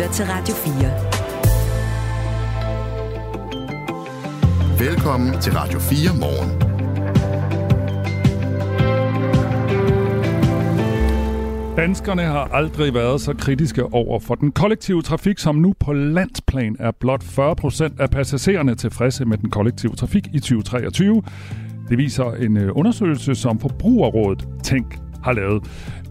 lytter til Radio 4. Velkommen til Radio 4 morgen. Danskerne har aldrig været så kritiske over for den kollektive trafik, som nu på landsplan er blot 40% af passagererne tilfredse med den kollektive trafik i 2023. Det viser en undersøgelse, som Forbrugerrådet Tænk har lavet.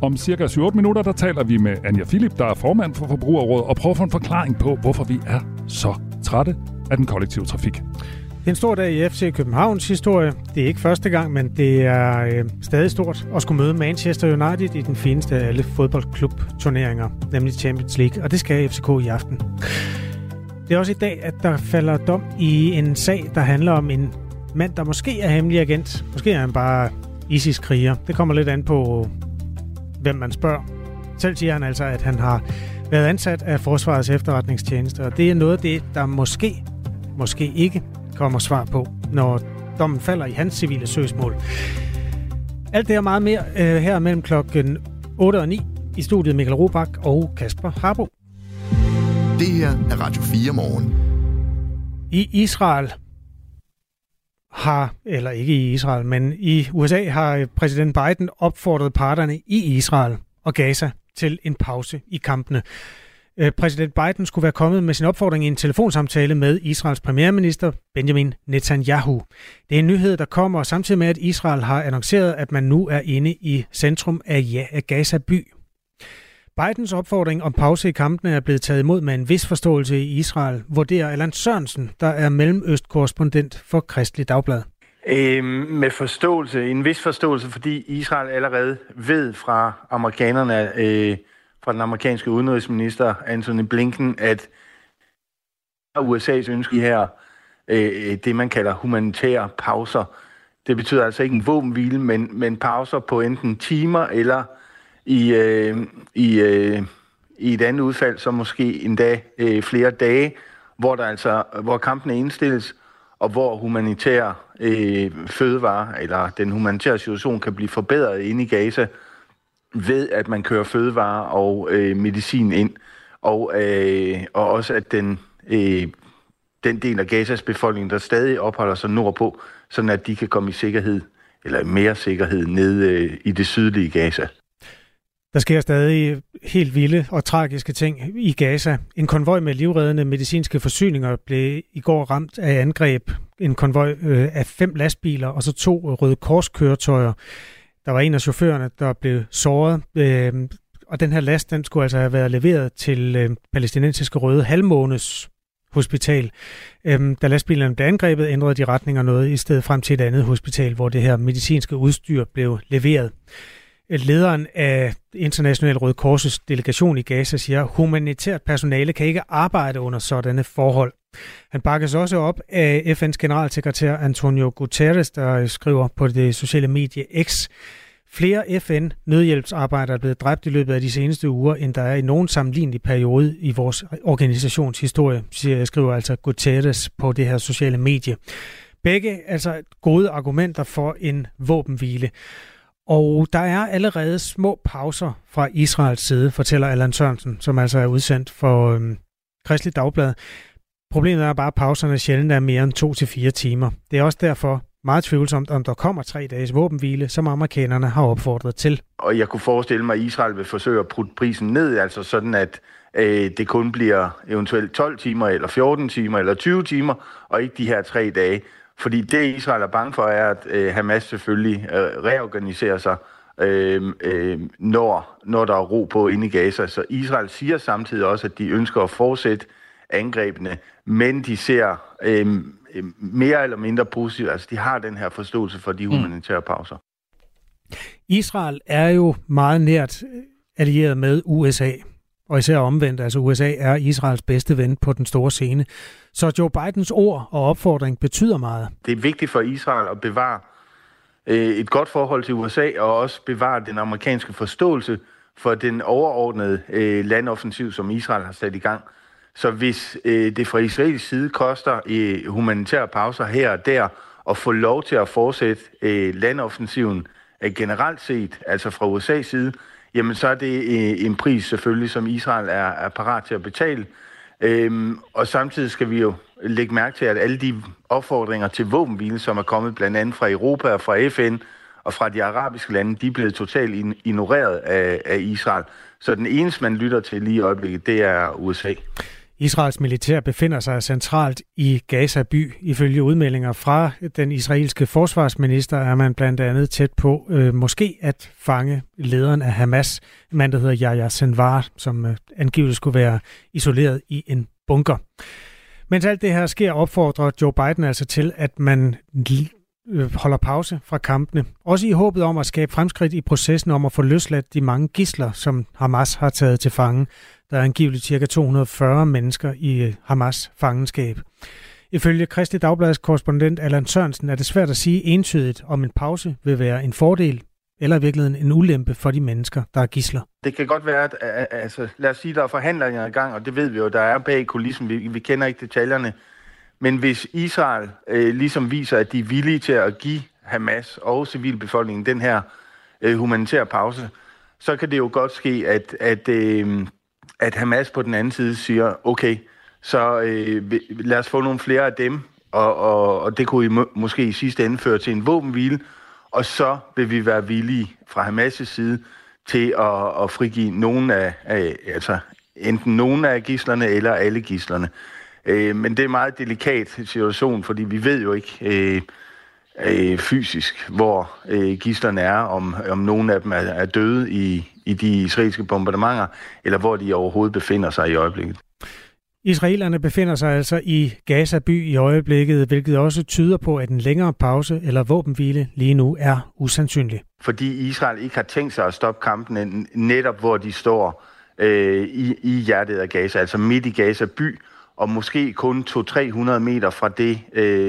Om cirka 7-8 minutter, der taler vi med Anja Philip, der er formand for Forbrugerrådet, og prøver at få en forklaring på, hvorfor vi er så trætte af den kollektive trafik. Det er en stor dag i FC Københavns historie. Det er ikke første gang, men det er stadig stort at skulle møde Manchester United i den fineste af alle fodboldklubturneringer, nemlig Champions League, og det skal FCK i aften. Det er også i dag, at der falder dom i en sag, der handler om en mand, der måske er hemmelig agent. Måske er han bare ISIS-kriger. Det kommer lidt an på, hvem man spørger. Selv siger han altså, at han har været ansat af Forsvarets efterretningstjeneste, og det er noget af det, der måske ikke kommer svar på, når dommen falder i hans civile søgsmål. Alt det her meget mere her mellem klokken 8 og 9 i studiet Michael Rubach og Kasper Harbo. Det her er Radio 4 morgen. I USA har præsident Biden opfordret parterne i Israel og Gaza til en pause i kampene. Præsident Biden skulle være kommet med sin opfordring i en telefonsamtale med Israels premierminister Benjamin Netanyahu. Det er en nyhed, der kommer samtidig med, at Israel har annonceret, at man nu er inde i centrum af Gaza by. Bidens opfordring om pause i kampene er blevet taget imod med en vis forståelse i Israel, vurderer Alan Sørensen, der er mellemøstkorrespondent for Kristelig Dagblad. Med forståelse, en vis forståelse, fordi Israel allerede ved fra amerikanerne, fra den amerikanske udenrigsminister Antony Blinken, at USA's ønske her, det man kalder humanitære pauser. Det betyder altså ikke en våbenhvile, men pauser på enten timer eller i et andet udfald, så måske endda flere dage, hvor kampene indstilles, og hvor humanitære fødevarer, eller den humanitære situation kan blive forbedret inde i Gaza, ved at man kører fødevarer og medicin ind, og også at den del af Gazas befolkning, der stadig opholder sig nordpå, sådan at de kan komme i sikkerhed, eller mere sikkerhed, nede i det sydlige Gaza. Der sker stadig helt vilde og tragiske ting i Gaza. En konvoj med livreddende medicinske forsyninger blev i går ramt af angreb. En konvoj af 5 lastbiler og så 2 Røde Kors-køretøjer. Der var en af chaufførerne, der blev såret, og den her last, den skulle altså have været leveret til palæstinensiske Røde Halvmånes hospital. Da lastbilerne blev angrebet, ændrede de retning og noget i stedet frem til et andet hospital, hvor det her medicinske udstyr blev leveret. Lederen af International Røde Korsets delegation i Gaza siger, at humanitært personale kan ikke arbejde under sådanne forhold. Han bakkes også op af FN's generalsekretær Antonio Guterres, der skriver på det sociale medie X. Flere FN-nødhjælpsarbejdere er blevet dræbt i løbet af de seneste uger, end der er i nogen sammenlignelig periode i vores organisationshistorie, skriver altså Guterres på det her sociale medie. Begge altså gode argumenter for en våbenhvile. Og der er allerede små pauser fra Israels side, fortæller Allan Sørensen, som altså er udsendt for Kristelig Dagblad. Problemet er bare, at pauserne sjældent er mere end 2-4 timer. Det er også derfor meget tvivlsomt, om der kommer 3 dages våbenhvile, som amerikanerne har opfordret til. Og jeg kunne forestille mig, at Israel vil forsøge at putte prisen ned, altså sådan at det kun bliver eventuelt 12 timer, eller 14 timer, eller 20 timer, og ikke de her 3 dage. Fordi det, Israel er bange for, er, at Hamas selvfølgelig reorganiserer sig, når der er ro på inde i Gaza. Så Israel siger samtidig også, at de ønsker at fortsætte angrebene, men de ser mere eller mindre positivt. Altså, de har den her forståelse for de humanitære pauser. Israel er jo meget nært allieret med USA, og især omvendt, altså USA er Israels bedste ven på den store scene. Så Joe Bidens ord og opfordring betyder meget. Det er vigtigt for Israel at bevare et godt forhold til USA, og også bevare den amerikanske forståelse for den overordnede landoffensiv, som Israel har sat i gang. Så hvis det fra israelsk side koster humanitære pauser her og der, og få lov til at fortsætte landoffensiven generelt set, altså fra USA's side, jamen så er det en pris selvfølgelig, som Israel er parat til at betale. Og samtidig skal vi jo lægge mærke til, at alle de opfordringer til våbenhvile, som er kommet blandt andet fra Europa og fra FN og fra de arabiske lande, de er blevet totalt ignoreret af Israel. Så den eneste, man lytter til lige i øjeblikket, det er USA. Israels militær befinder sig centralt i Gaza by. Ifølge udmeldinger fra den israelske forsvarsminister er man blandt andet tæt på måske at fange lederen af Hamas, en mand, der hedder Yahya Sinwar, som angiveligt skulle være isoleret i en bunker. Mens alt det her sker, opfordrer Joe Biden altså til, at man holder pause fra kampene. Også i håbet om at skabe fremskridt i processen om at få løsladt de mange gidsler, som Hamas har taget til fange. Der er angiveligt ca. 240 mennesker i Hamas fangenskab. Ifølge Kristelig Dagblads korrespondent Alan Sørensen er det svært at sige entydigt, om en pause vil være en fordel eller i virkeligheden en ulempe for de mennesker, der er gidsler. Det kan godt være, at lad os sige, der er forhandlinger i gang, og det ved vi jo, der er bag kulissen. Vi kender ikke detaljerne. Men hvis Israel ligesom viser, at de er villige til at give Hamas og civilbefolkningen den her humanitære pause, så kan det jo godt ske, at Hamas på den anden side siger, okay, så lad os få nogle flere af dem, og det kunne måske i sidste ende føre til en våbenhvile, og så vil vi være villige fra Hamas' side til at frigive nogen altså enten nogen af gidslerne eller alle gidslerne. Men det er en meget delikat situation, fordi vi ved jo ikke fysisk, hvor gidslerne er, om nogen af dem er døde i de israelske bombardementer, eller hvor de overhovedet befinder sig i øjeblikket. Israelerne befinder sig altså i Gaza by i øjeblikket, hvilket også tyder på, at en længere pause eller våbenhvile lige nu er usandsynlig. Fordi Israel ikke har tænkt sig at stoppe kampen netop, hvor de står i hjertet af Gaza, altså midt i Gaza by, og måske kun 200-300 meter fra det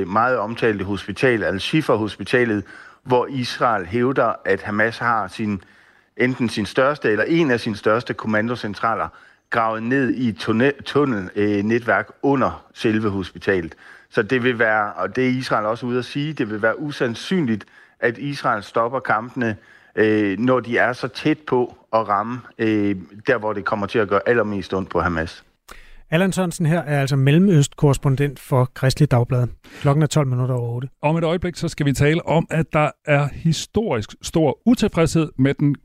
meget omtalte hospital, Al-Shifa-hospitalet, hvor Israel hævder, at Hamas har enten sin største eller en af sine største kommandocentraler gravet ned i et tunnelnetværk under selve hospitalet. Så det vil være, og det er Israel også ude at sige, det vil være usandsynligt, at Israel stopper kampene, når de er så tæt på at ramme der, hvor det kommer til at gøre allermest ondt på Hamas. Allan Sørensen her er altså mellemøstkorrespondent for Kristelig Dagblad. Klokken er 12:08. Om et øjeblik så skal vi tale om, at der er historisk stor utilfredshed med den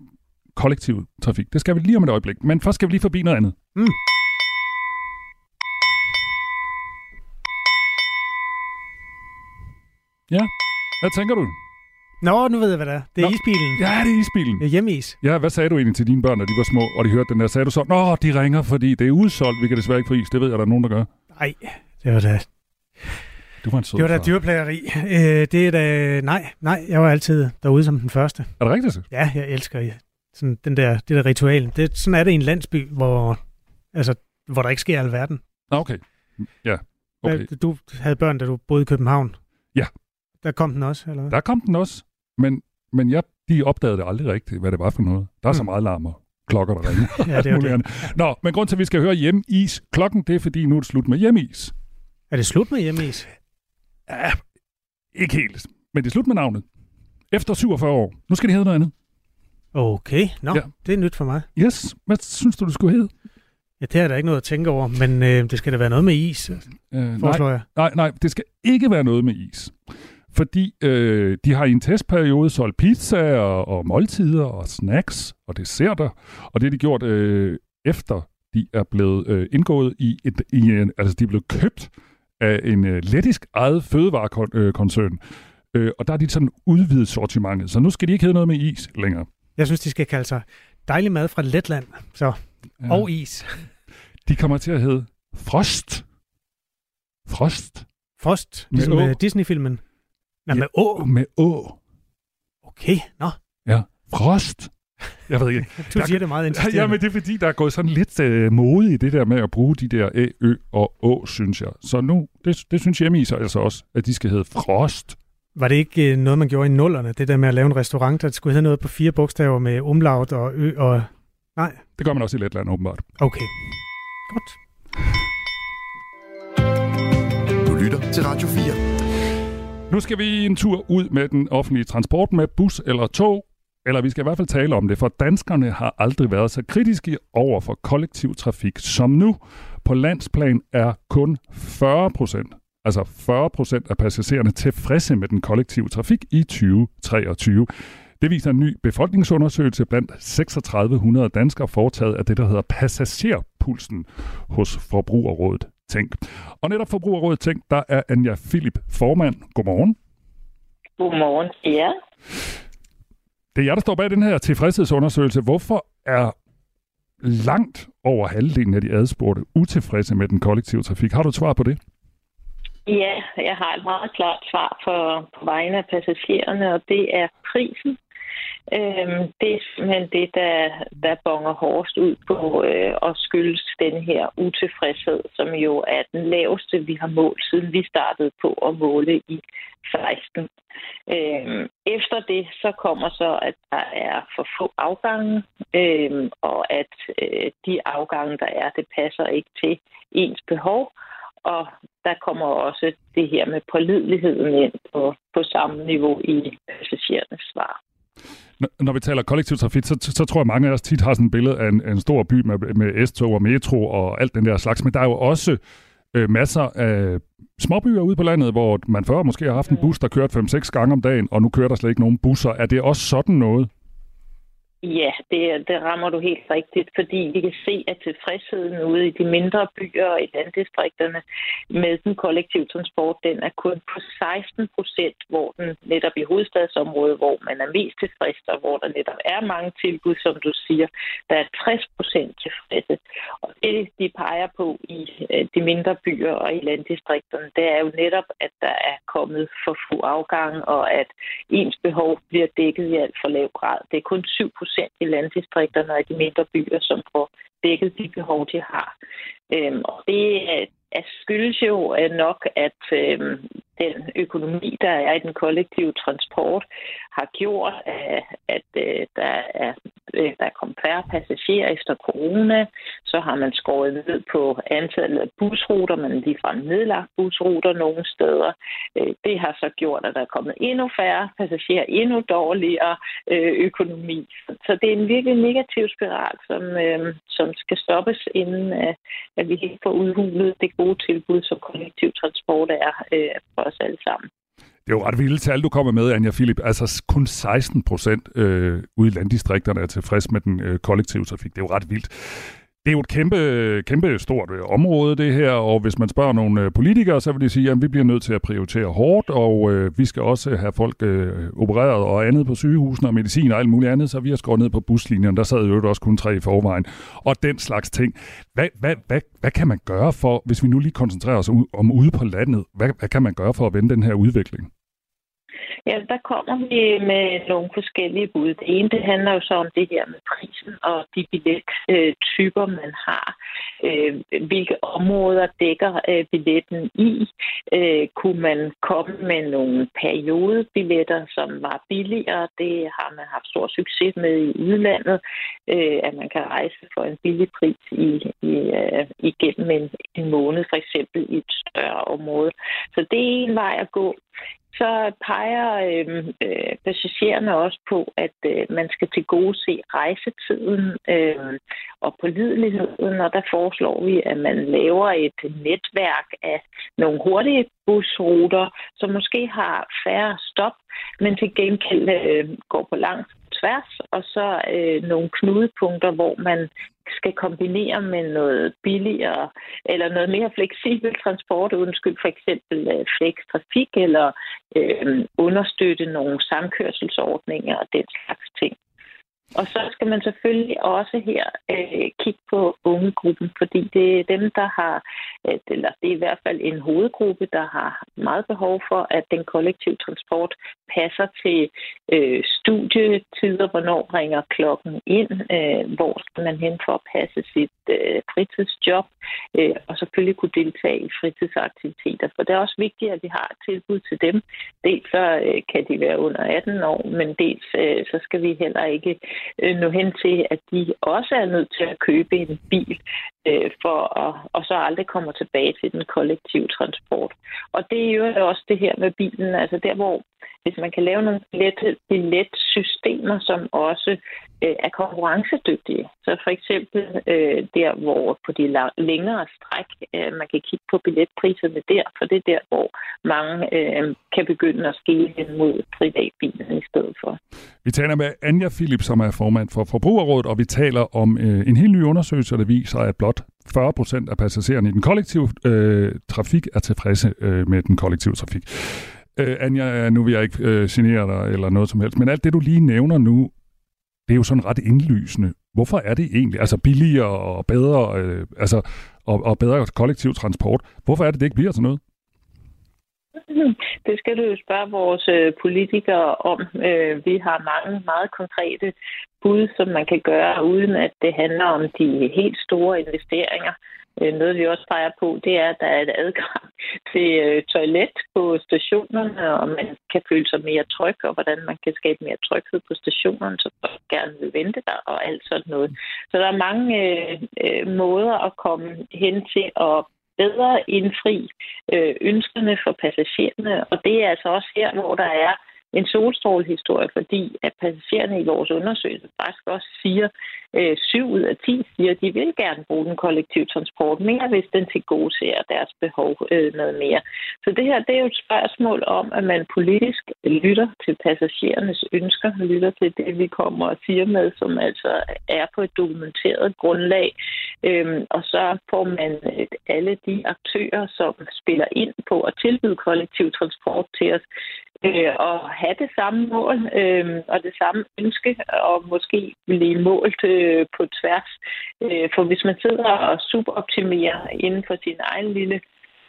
kollektive trafik. Det skal vi lige om et øjeblik, men først skal vi lige forbi noget andet. Ja, hvad tænker du? Nå, nu ved jeg, hvad det er. Det er isbilen. Ja, det er isbilen. Det er HjemIs. Ja, hvad sagde du egentlig til dine børn, da de var små, og de hørte den der? Sagde du så, nå, de ringer, fordi det er udsolgt. Vi kan desværre ikke få is. Det ved jeg, der er nogen, der gør. Nej, det var da... Du var en sød. Det var da dyrplageri. Det er da... Nej, jeg var altid derude som den første. Er det rigtigt? Ja, jeg elsker sådan det der ritual. Sådan er det i en landsby, hvor der ikke sker alverden. Okay. Ja, okay. Du havde børn, da du boede i København. Ja. Der kom den også, eller hvad? Der kom den også. Men jeg, de opdagede det aldrig rigtigt, hvad det var for noget. Der er så meget larm og klokker, der ringer. Ja, det er jo det. Nå, men grund til, at vi skal høre HjemIs klokken, det er, fordi nu er det slut med HjemIs. Er det slut med HjemIs? Ja, ikke helt. Men det er slut med navnet. Efter 47 år. Nu skal det hedde noget andet. Okay, nå, ja. Det er nyt for mig. Yes, hvad synes du skulle hedde? Ja, det er der ikke noget at tænke over, men det skal da være noget med is, foreslår jeg. Nej, det skal ikke være noget med is. Fordi de har i en testperiode solgt pizza og måltider og snacks og desserter. Og det har de gjort efter de er blevet indgået altså de er blevet købt af en lettisk eget fødevarekoncern. Og der er de sådan udvidet sortimentet, så nu skal de ikke hedde noget med is længere. Jeg synes, de skal kalde sig dejlig mad fra Letland og is. De kommer til at hedde Frost. Frost, ligesom Disney-filmen. Nej, med Å? Med Å. Okay, nå. Ja, Frost. Jeg ved ikke. Du siger det meget interessant. Ja, men det er fordi, der er gået sådan lidt mode i det der med at bruge de der Æ, Ø og Å, synes jeg. Så nu, det synes HjemIs altså også, at de skal hedde Frost. Var det ikke noget, man gjorde i 0'erne, det der med at lave en restaurant, der skulle hedde noget på 4 bogstaver med umlaut og Ø og... Nej. Det gør man også i Letland, åbenbart. Okay. Godt. Du lytter til Radio 4. Nu skal vi en tur ud med den offentlige transport med bus eller tog, eller vi skal i hvert fald tale om det, for danskerne har aldrig været så kritiske over for kollektiv trafik som nu. På landsplan er kun 40% af passagererne tilfredse med den kollektive trafik i 2023. Det viser en ny befolkningsundersøgelse blandt 3600 danskere foretaget af det, der hedder passagerpulsen hos Forbrugerrådet Tænk. Og netop Forbrugerrådet Tænk, der er Anja Philip formand. Godmorgen. Godmorgen, ja. Det er jer, der står bag den her tilfredshedsundersøgelse. Hvorfor er langt over halvdelen af de adspurgte utilfredse med den kollektive trafik? Har du et svar på det? Ja, jeg har et meget klart svar på vegne af passagererne, og det er prisen. Det er simpelthen det, der bonger hårdest ud på og skyldes den her utilfredshed, som jo er den laveste, vi har målt, siden vi startede på at måle i 16. Efter det så kommer så, at der er for få afgange, og at de afgange, der er, det passer ikke til ens behov. Og der kommer også det her med pålideligheden ind på samme niveau i passagerernes svar. Når vi taler kollektivtrafik, så tror jeg, mange af os tit har sådan et billede af en stor by med S-tog og metro og alt den der slags. Men der er jo også masser af småbyer ude på landet, hvor man før måske har haft en bus, der kørte 5-6 gange om dagen, og nu kører der slet ikke nogen busser. Er det også sådan noget? Ja, det rammer du helt rigtigt, fordi vi kan se, at tilfredsheden ude i de mindre byer og i landdistrikterne med den kollektive transport, den er kun på 16%, hvor den netop i hovedstadsområdet, hvor man er mest tilfreds, og hvor der netop er mange tilbud, som du siger, der er 60% tilfredse. Og det, de peger på i de mindre byer og i landdistrikterne, det er jo netop, at der er kommet for få afgange, og at ens behov bliver dækket i alt for lav grad. Det er kun 7% i landdistrikterne og i de mindre byer, som får dækket de behov, de har. Og det skyldes jo nok, at den økonomi, der er i den kollektive transport, har gjort, at der kom færre passagerer efter corona. Så har man skåret ned på antallet af busruter, man ligefrem nedlagt busruter nogle steder. Det har så gjort, at der er kommet endnu færre passagerer, endnu dårligere økonomi. Så det er en virkelig negativ spiral, som skal stoppes, inden at vi helt får udhulet det gode tilbud, som kollektiv transport er for os alle sammen. Det er jo ret vildt tal, du kommer med, Anja Philip. Altså kun 16% ude i landdistrikterne er tilfreds med den kollektive trafik. Det er jo ret vildt. Det er jo et kæmpe stort område, det her, og hvis man spørger nogle politikere, så vil de sige, at vi bliver nødt til at prioritere hårdt, og vi skal også have folk opereret og andet på sygehusene og medicin og alt muligt andet, så vi har skåret ned på buslinjen. Der sad jo også kun 3 i forvejen, og den slags ting. Hvad kan man gøre for, hvis vi nu lige koncentrerer os om ude på landet, hvad kan man gøre for at vende den her udvikling? Ja, der kommer vi med nogle forskellige bud. Det ene, det handler jo så om det her med prisen og de billettyper, man har. Hvilke områder dækker billetten i? Kunne man komme med nogle periodebilletter, som var billigere? Det har man haft stor succes med i udlandet, at man kan rejse for en billig pris igennem en måned, for eksempel i et større område. Så det er en vej at gå. Så peger passagererne også på, at man skal tilgodese rejsetiden og pålideligheden, og der foreslår vi, at man laver et netværk af nogle hurtige busruter, som måske har færre stop, men til gengæld går på langt tværs, og så nogle knudepunkter, hvor man skal kombinere med noget billigere eller noget mere fleksibel transport, for eksempel flekstrafik eller understøtte nogle samkørselsordninger og den slags ting. Og så skal man selvfølgelig også her kigge på ungegruppen, fordi det er dem, der har, eller det er i hvert fald en hovedgruppe, der har meget behov for, at den kollektive transport passer til studietider, hvornår ringer klokken ind, hvor skal man hen for at passe sit fritidsjob, og selvfølgelig kunne deltage i fritidsaktiviteter. For det er også vigtigt, at vi har et tilbud til dem. Dels så kan de være under 18 år, men dels så skal vi heller ikke nå hen til, at de også er nødt til at købe en bil, og så aldrig kommer tilbage til den kollektive transport. Og det er jo også det her med bilen, altså der, hvor Hvis man kan lave nogle billetsystemer, som også er konkurrencedygtige. Så for eksempel der, hvor på de længere stræk, man kan kigge på billetpriserne der, for det er der, hvor mange kan begynde at skille hen mod privatbilen i stedet for. Vi taler med Anja Philip, som er formand for Forbrugerrådet, og vi taler om en helt ny undersøgelse, der viser, at blot 40% af passagererne i den kollektive trafik er tilfredse med den kollektive trafik. Anja, nu vil jeg ikke genere dig eller noget som helst, men alt det, du lige nævner nu, det er jo sådan ret indlysende. Hvorfor er det egentlig, altså billigere og bedre, og bedre kollektiv transport, hvorfor er det, det ikke bliver til noget? Det skal du jo spørge vores politikere om. Vi har mange meget konkrete bud, som man kan gøre, uden at det handler om de helt store investeringer. Noget, vi også peger på, det er, at der er et adgang til toilet på stationerne, og man kan føle sig mere tryg, og hvordan man kan skabe mere tryghed på stationerne, så folk gerne vil vente der, og alt sådan noget. Så der er mange måder at komme hen til at bedre indfri ønskerne for passagererne, og det er altså også her, hvor der er en solstrålehistorie, fordi at passagererne i vores undersøgelse faktisk også siger, 7 ud af 10 siger, at de vil gerne bruge den kollektive transport mere, hvis den tilgodeser deres behov noget mere. Så det her, det er jo et spørgsmål om, at man politisk lytter til passagerernes ønsker, lytter til det, vi kommer og siger med, som altså er på et dokumenteret grundlag. Og så får man alle de aktører, som spiller ind på at tilbyde kollektiv transport til os, og have det samme mål og det samme ønske, og måske blive målt på tværs. For hvis man sidder og suboptimerer inden for sin egen lille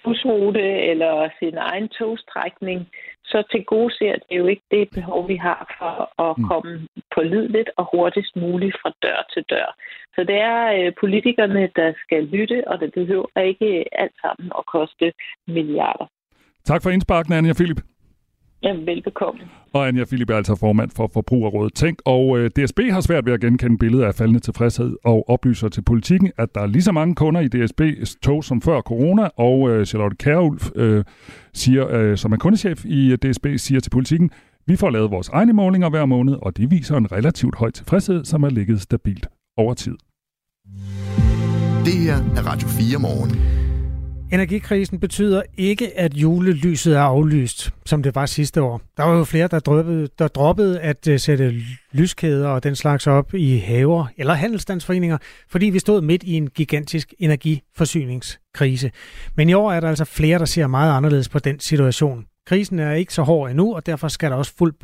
busrute eller sin egen togstrækning, så tilgodeser det jo ikke det behov, vi har for at komme pålideligt og hurtigst muligt fra dør til dør. Så det er politikerne, der skal lytte, og det behøver ikke alt sammen at koste milliarder. Tak for indsparken, Anja Philip. Jamen, velbekomme. Og Anja Philip er altså formand for Forbrugerrådet Tænk, og DSB har svært ved at genkende billedet af faldende tilfredshed og oplyser til Politikken, at der er lige så mange kunder i DSB's tog som før corona, og Charlotte Kjærulf, som er kundechef i DSB, siger til Politikken, vi får lavet vores egne målinger hver måned, og det viser en relativt høj tilfredshed, som er ligget stabilt over tid. Det her er Radio 4 Morgen. Energikrisen betyder ikke, at julelyset er aflyst, som det var sidste år. Der var jo flere, der droppede at sætte lyskæder og den slags op i haver eller handelsstandsforeninger, fordi vi stod midt i en gigantisk energiforsyningskrise. Men i år er der altså flere, der ser meget anderledes på den situation. Krisen er ikke så hård endnu, og derfor skal der også fuld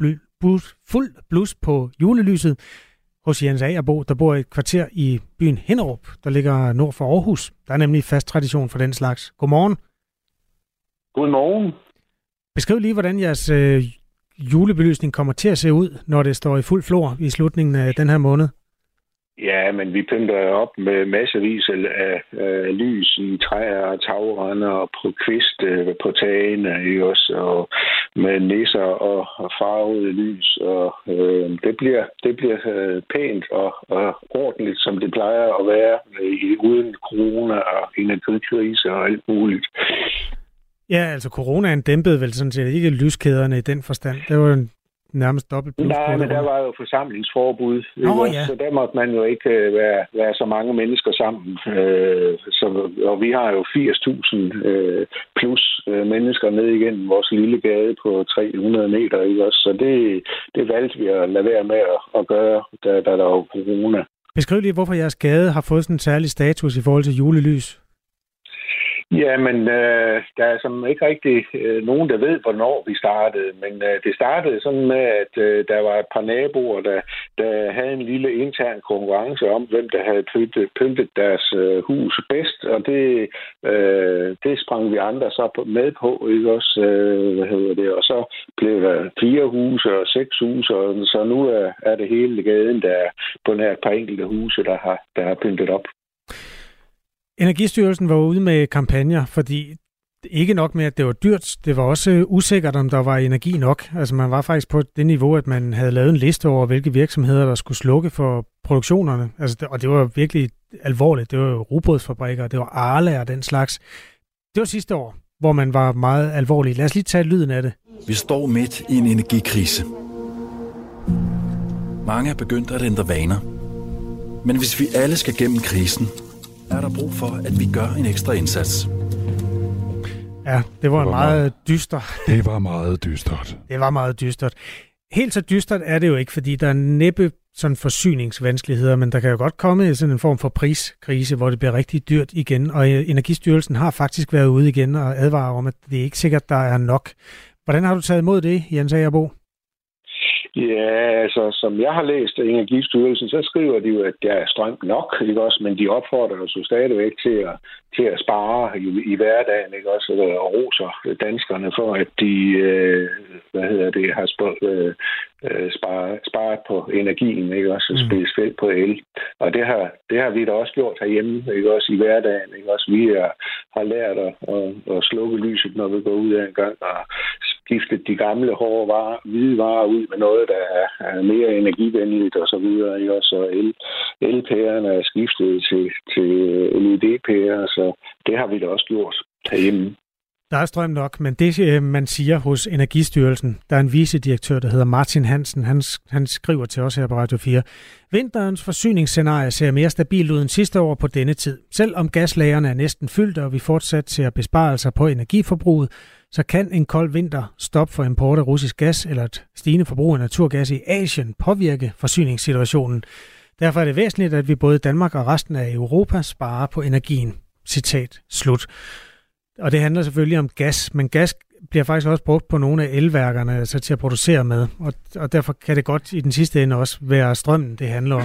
blus på julelyset. Hos Jens Agerbo, der bor i et kvarter i byen Hinnerup, der ligger nord for Aarhus. Der er nemlig fast tradition for den slags. Godmorgen. Godmorgen. Beskriv lige, hvordan jeres julebelysning kommer til at se ud, når det står i fuld flor i slutningen af den her måned. Ja, men vi pynter op med massevis af lys i træer og tagrender og på kviste på tagene også, og med nisser og farvede lys. Og det bliver pænt og ordentligt, som det plejer at være, uden corona og energikrise og alt muligt. Ja, altså coronaen dæmpede vel sådan set ikke lyskæderne i den forstand. Det var nærmest dobbelt plus. Nej, men der var jo forsamlingsforbud. Ja. Så der måtte man jo ikke være så mange mennesker sammen. Og vi har jo 80.000 plus mennesker ned igennem vores lille gade på 300 meter. Ikke også? Så det valgte vi at lade være med at gøre, da der var corona. Beskriv lige, hvorfor jeres gade har fået sådan en særlig status i forhold til julelys. Jamen, der er som ikke rigtig nogen, der ved, hvornår vi startede. Men det startede sådan med, at der var et par naboer, der havde en lille intern konkurrence om, hvem der havde pyntet deres hus bedst. Og det sprang vi andre så med på, ikke også? Og så blev der 4 huse og 6 huse, og så nu er det hele gaden, der er på nær et par enkelte huse, der har pyntet op. Energistyrelsen var ude med kampagner, fordi ikke nok med, at det var dyrt, det var også usikkert, om der var energi nok. Altså man var faktisk på det niveau, at man havde lavet en liste over, hvilke virksomheder, der skulle slukke for produktionerne. Altså, og det var virkelig alvorligt. Det var jo rugbrødsfabrikker, det var Arla og den slags. Det var sidste år. hvor man var meget alvorlig. Lad os lige tage lyden af det. Vi står midt i en energikrise. Mange er begyndt at ændre vaner. Men hvis vi alle skal gennem krisen, er der brug for, at vi gør en ekstra indsats. Ja, det var meget dystert. Helt så dystert er det jo ikke, fordi der er næppe sådan forsyningsvanskeligheder, men der kan jo godt komme sådan en form for priskrise, hvor det bliver rigtig dyrt igen, og Energistyrelsen har faktisk været ude igen og advarer om, at det ikke sikkert, der er nok. Hvordan har du taget imod det, Jens Agerbo? Ja, altså, som jeg har læst af Energistyrelsen, så skriver de jo, at der er strøm nok, ikke også? Men de opfordrer jo så stadigvæk til at spare i hverdagen, ikke også? Og roser danskerne for, at de har sparet på energien, ikke også? Og specielt på el. Og det har vi da også gjort herhjemme, ikke også? I hverdagen, ikke også? Vi har lært at slukke lyset, når vi går ud af en gang og skiftet de gamle hårde varer, hvide varer ud med noget, der er mere energivenligt og så videre, ikke også? Og elpærerne er skiftet til LED-pærer, så det har vi da også gjort herhjemme. Der er strøm nok, men det, man siger hos Energistyrelsen, der er en vicedirektør, der hedder Martin Hansen, han skriver til os her på Radio 4. Vinterens forsyningsscenarie ser mere stabilt ud end sidste år på denne tid. Selv om gaslagerne er næsten fyldt, og vi fortsat ser besparelser på energiforbruget, så kan en kold vinter, stop for import af russisk gas eller et stigende forbrug af naturgas i Asien påvirke forsyningssituationen. Derfor er det væsentligt, at vi både i Danmark og resten af Europa sparer på energien. Citat slut. Og det handler selvfølgelig om gas, men gas bliver faktisk også brugt på nogle af elværkerne altså til at producere med, og derfor kan det godt i den sidste ende også være strømmen, det handler om.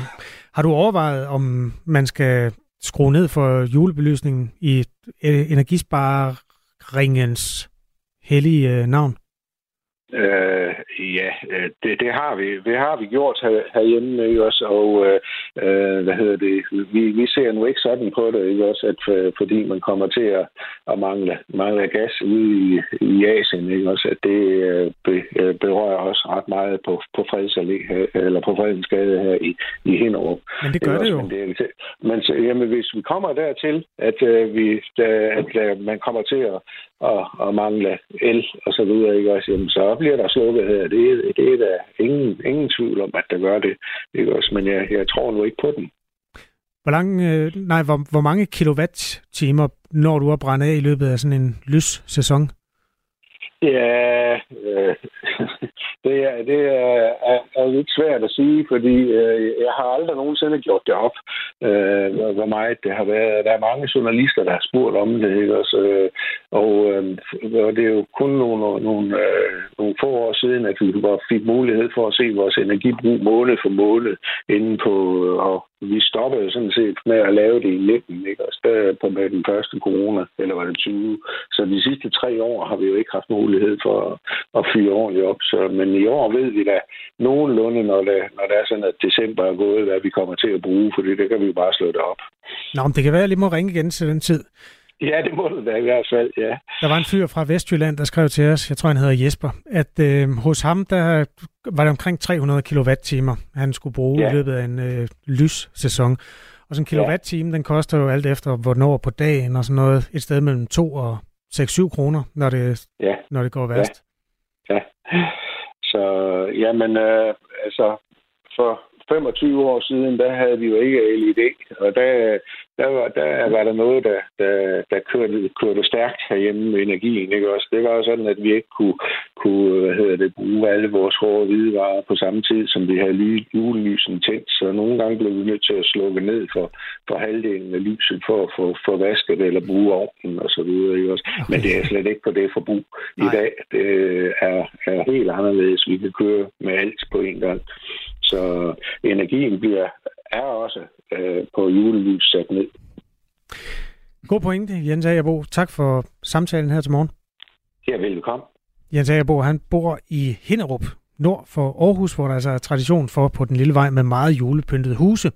Har du overvejet, om man skal skrue ned for julebelysningen i energisparingens hellige navn? Det har vi. Det har vi gjort herhjemme, ikke også? Og vi ser nu ikke sådan på det, ikke også? At fordi man kommer til at mangle gas ude i Asien, ikke også? At det berører også ret meget på Fredensgade eller på Fredensgade her i Hinnerup. Men det gør det jo. Men hvis vi kommer dertil, at man kommer til at mangle el og så videre, ikke også? Jamen, så bliver der slukket her. Det er der ingen tvivl om, at der gør det, ikke også? Men jeg tror nu ikke på den. Hvor mange kilowatt-timer når du at brænde af i løbet af sådan en lyssæson? Ja, det er lidt svært at sige, fordi jeg har aldrig nogensinde gjort det op, hvor meget det har været. Der er mange journalister, der har spurgt om det, ikke også? Og det er jo kun nogle få år siden, at vi fik mulighed for at se vores energibrug måned for måned inde på, og vi stoppede sådan set med at lave det i 19, ikke også? Der på med den første corona, eller var det 20. Så de sidste 3 år har vi jo ikke haft mulighed for at fyre ordentligt op. Så, men i år ved vi da nogenlunde, når det er sådan, at december er gået, hvad vi kommer til at bruge, for det kan vi jo bare slå det op. Nå, men det kan være, at jeg lige må ringe igen til den tid. Ja, det må det da i hvert fald, ja. Der var en fyr fra Vestjylland, der skrev til os, jeg tror, han hedder Jesper, at hos ham, der var det omkring 300 kilowatt-timer, han skulle bruge i løbet af en lyssæson. Og sådan en kilowatt-time, den koster jo alt efter, hvornår på dagen og sådan noget, et sted mellem 2 og 6-7 kroner, når det går værst. Ja. Så, jamen, altså, for 25 år siden, der havde vi jo ikke LED, og der var der noget, der kørte stærkt herhjemme med energien, ikke også? Det var jo sådan, at vi ikke kunne bruge alle vores hårde hvidevarer på samme tid, som vi havde julelysen tændt, så nogle gange blev vi nødt til at slukke ned for halvdelen af lyset for at få vasket eller bruge ovnen og så videre, ikke også? Okay. Men det er slet ikke på det forbrug. I dag det er helt anderledes. Vi kan køre med alt på en gang. Så energien er også på julelys sat ned. God pointe, Jens Agerbo. Tak for samtalen her til morgen. Ja, velkommen. Jens Agerbo, han bor i Hinnerup, nord for Aarhus, hvor der altså er tradition for på den lille vej med meget julepyntede huse.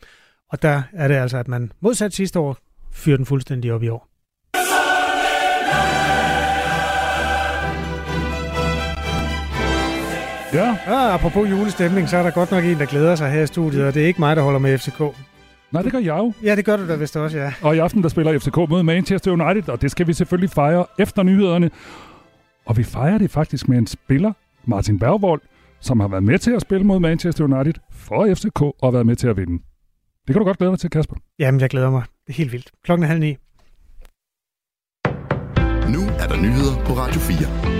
Og der er det altså, at man modsat sidste år fyrer den fuldstændig op i år. Ja. Apropos julestemning, så er der godt nok en, der glæder sig her i studiet, og det er ikke mig, der holder med FCK. Nej, det gør jeg jo. Ja, det gør du da vist også, ja. Og i aften, der spiller FCK mod Manchester United, og det skal vi selvfølgelig fejre efter nyhederne. Og vi fejrer det faktisk med en spiller, Martin Bergvold, som har været med til at spille mod Manchester United for FCK og været med til at vinde. Det kan du godt glæde dig til, Kasper. Jamen, jeg glæder mig. Det er helt vildt. 8:30. Nu er der nyheder på Radio 4.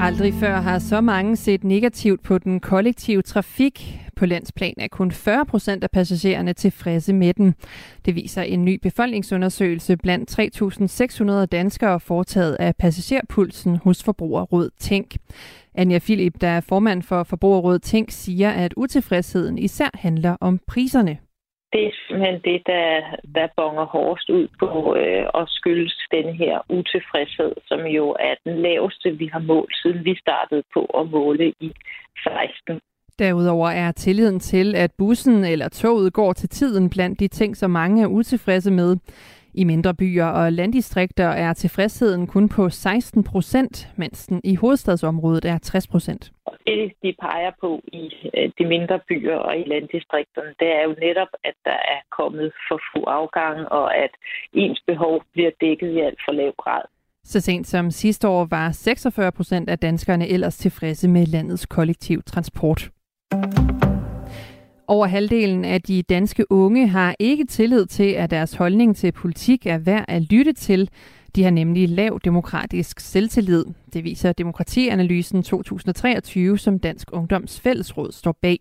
Aldrig før har så mange set negativt på den kollektive trafik. På landsplan er kun 40% af passagererne tilfredse med den. Det viser en ny befolkningsundersøgelse blandt 3.600 danskere foretaget af passagerpulsen hos Forbrugerrådet Tænk. Anja Philip, der er formand for Forbrugerrådet Tænk, siger, at utilfredsheden især handler om priserne. Det er simpelthen det, der bonger hårdest ud på og skyldes den her utilfredshed, som jo er den laveste, vi har målt, siden vi startede på at måle i 16. Derudover er tilliden til, at bussen eller toget går til tiden blandt de ting, som mange er utilfredse med. I mindre byer og landdistrikter er tilfredsheden kun på 16%, mens den i hovedstadsområdet er 60%. Det, de peger på i de mindre byer og i landdistrikterne, det er jo netop, at der er kommet for få afgange, og at ens behov bliver dækket i alt for lav grad. Så sent som sidste år var 46% af danskerne ellers tilfredse med landets kollektiv transport. Over halvdelen af de danske unge har ikke tillid til, at deres holdning til politik er værd at lytte til. De har nemlig lav demokratisk selvtillid. Det viser Demokratianalysen 2023, som Dansk Ungdoms Fællesråd står bag.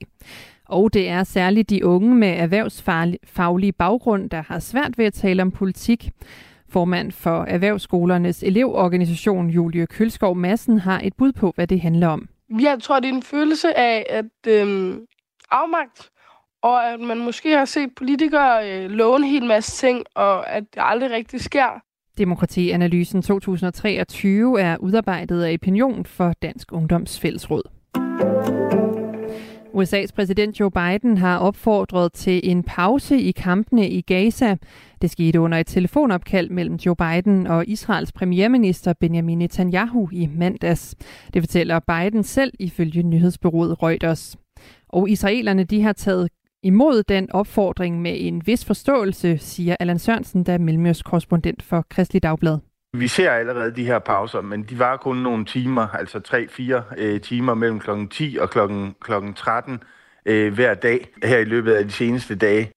Og det er særligt de unge med erhvervsfaglig baggrund, der har svært ved at tale om politik. Formand for Erhvervsskolernes elevorganisation, Julie Kølskov Madsen, har et bud på, hvad det handler om. Jeg tror, det er en følelse af at afmagt, og at man måske har set politikere love en hel masse ting, og at det aldrig rigtig sker. Demokratianalysen 2023 er udarbejdet af Opinion for Dansk Ungdoms Fællesråd. USA's præsident Joe Biden har opfordret til en pause i kampene i Gaza. Det skete under et telefonopkald mellem Joe Biden og Israels premierminister Benjamin Netanyahu i mandags. Det fortæller Biden selv ifølge nyhedsbureauet Reuters. Og israelerne har taget imod den opfordring med en vis forståelse, siger Alan Sørensen, der er mellemøstkorrespondent for Kristelig Dagblad. Vi ser allerede de her pauser, men de var kun nogle timer, altså 3-4 timer mellem kl. 10 og kl. 13 hver dag her i løbet af de seneste dage.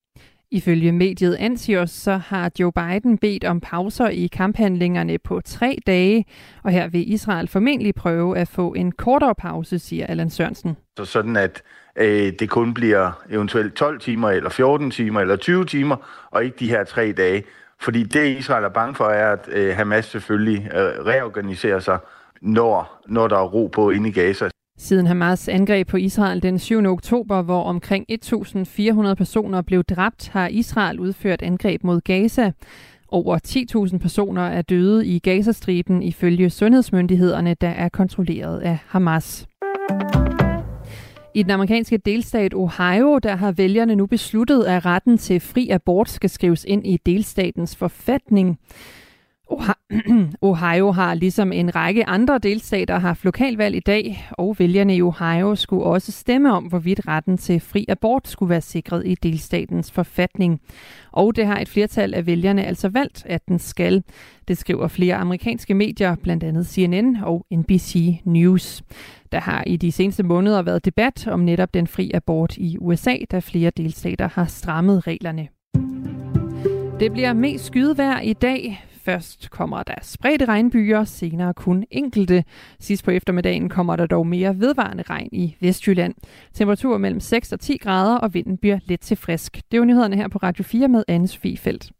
Ifølge mediet Axios så har Joe Biden bedt om pauser i kamphandlingerne på 3 dage, og her vil Israel formentlig prøve at få en kortere pause, siger Allan Sørensen. Så sådan at det kun bliver eventuelt 12 timer, eller 14 timer, eller 20 timer, og ikke de her 3 dage. Fordi det, Israel er bange for, er, at Hamas selvfølgelig reorganiserer sig, når der er ro på inde i Gaza. Siden Hamas angreb på Israel den 7. oktober, hvor omkring 1.400 personer blev dræbt, har Israel udført angreb mod Gaza. Over 10.000 personer er døde i Gazastriben ifølge sundhedsmyndighederne, der er kontrolleret af Hamas. I den amerikanske delstat Ohio, der har vælgerne nu besluttet, at retten til fri abort skal skrives ind i delstatens forfatning. Ohio har ligesom en række andre delstater haft lokalvalg i dag, og vælgerne i Ohio skulle også stemme om, hvorvidt retten til fri abort skulle være sikret i delstatens forfatning. Og det har et flertal af vælgerne altså valgt, at den skal. Det skriver flere amerikanske medier, blandt andet CNN og NBC News. Der har i de seneste måneder været debat om netop den fri abort i USA, da flere delstater har strammet reglerne. Det bliver mest skydevejr i dag. Først kommer der spredte regnbyer, senere kun enkelte. Sidst på eftermiddagen kommer der dog mere vedvarende regn i Vestjylland. Temperaturer mellem 6 og 10 grader, og vinden bliver let til frisk. Det er nyhederne her på Radio 4 med Anne-Sophie Felt.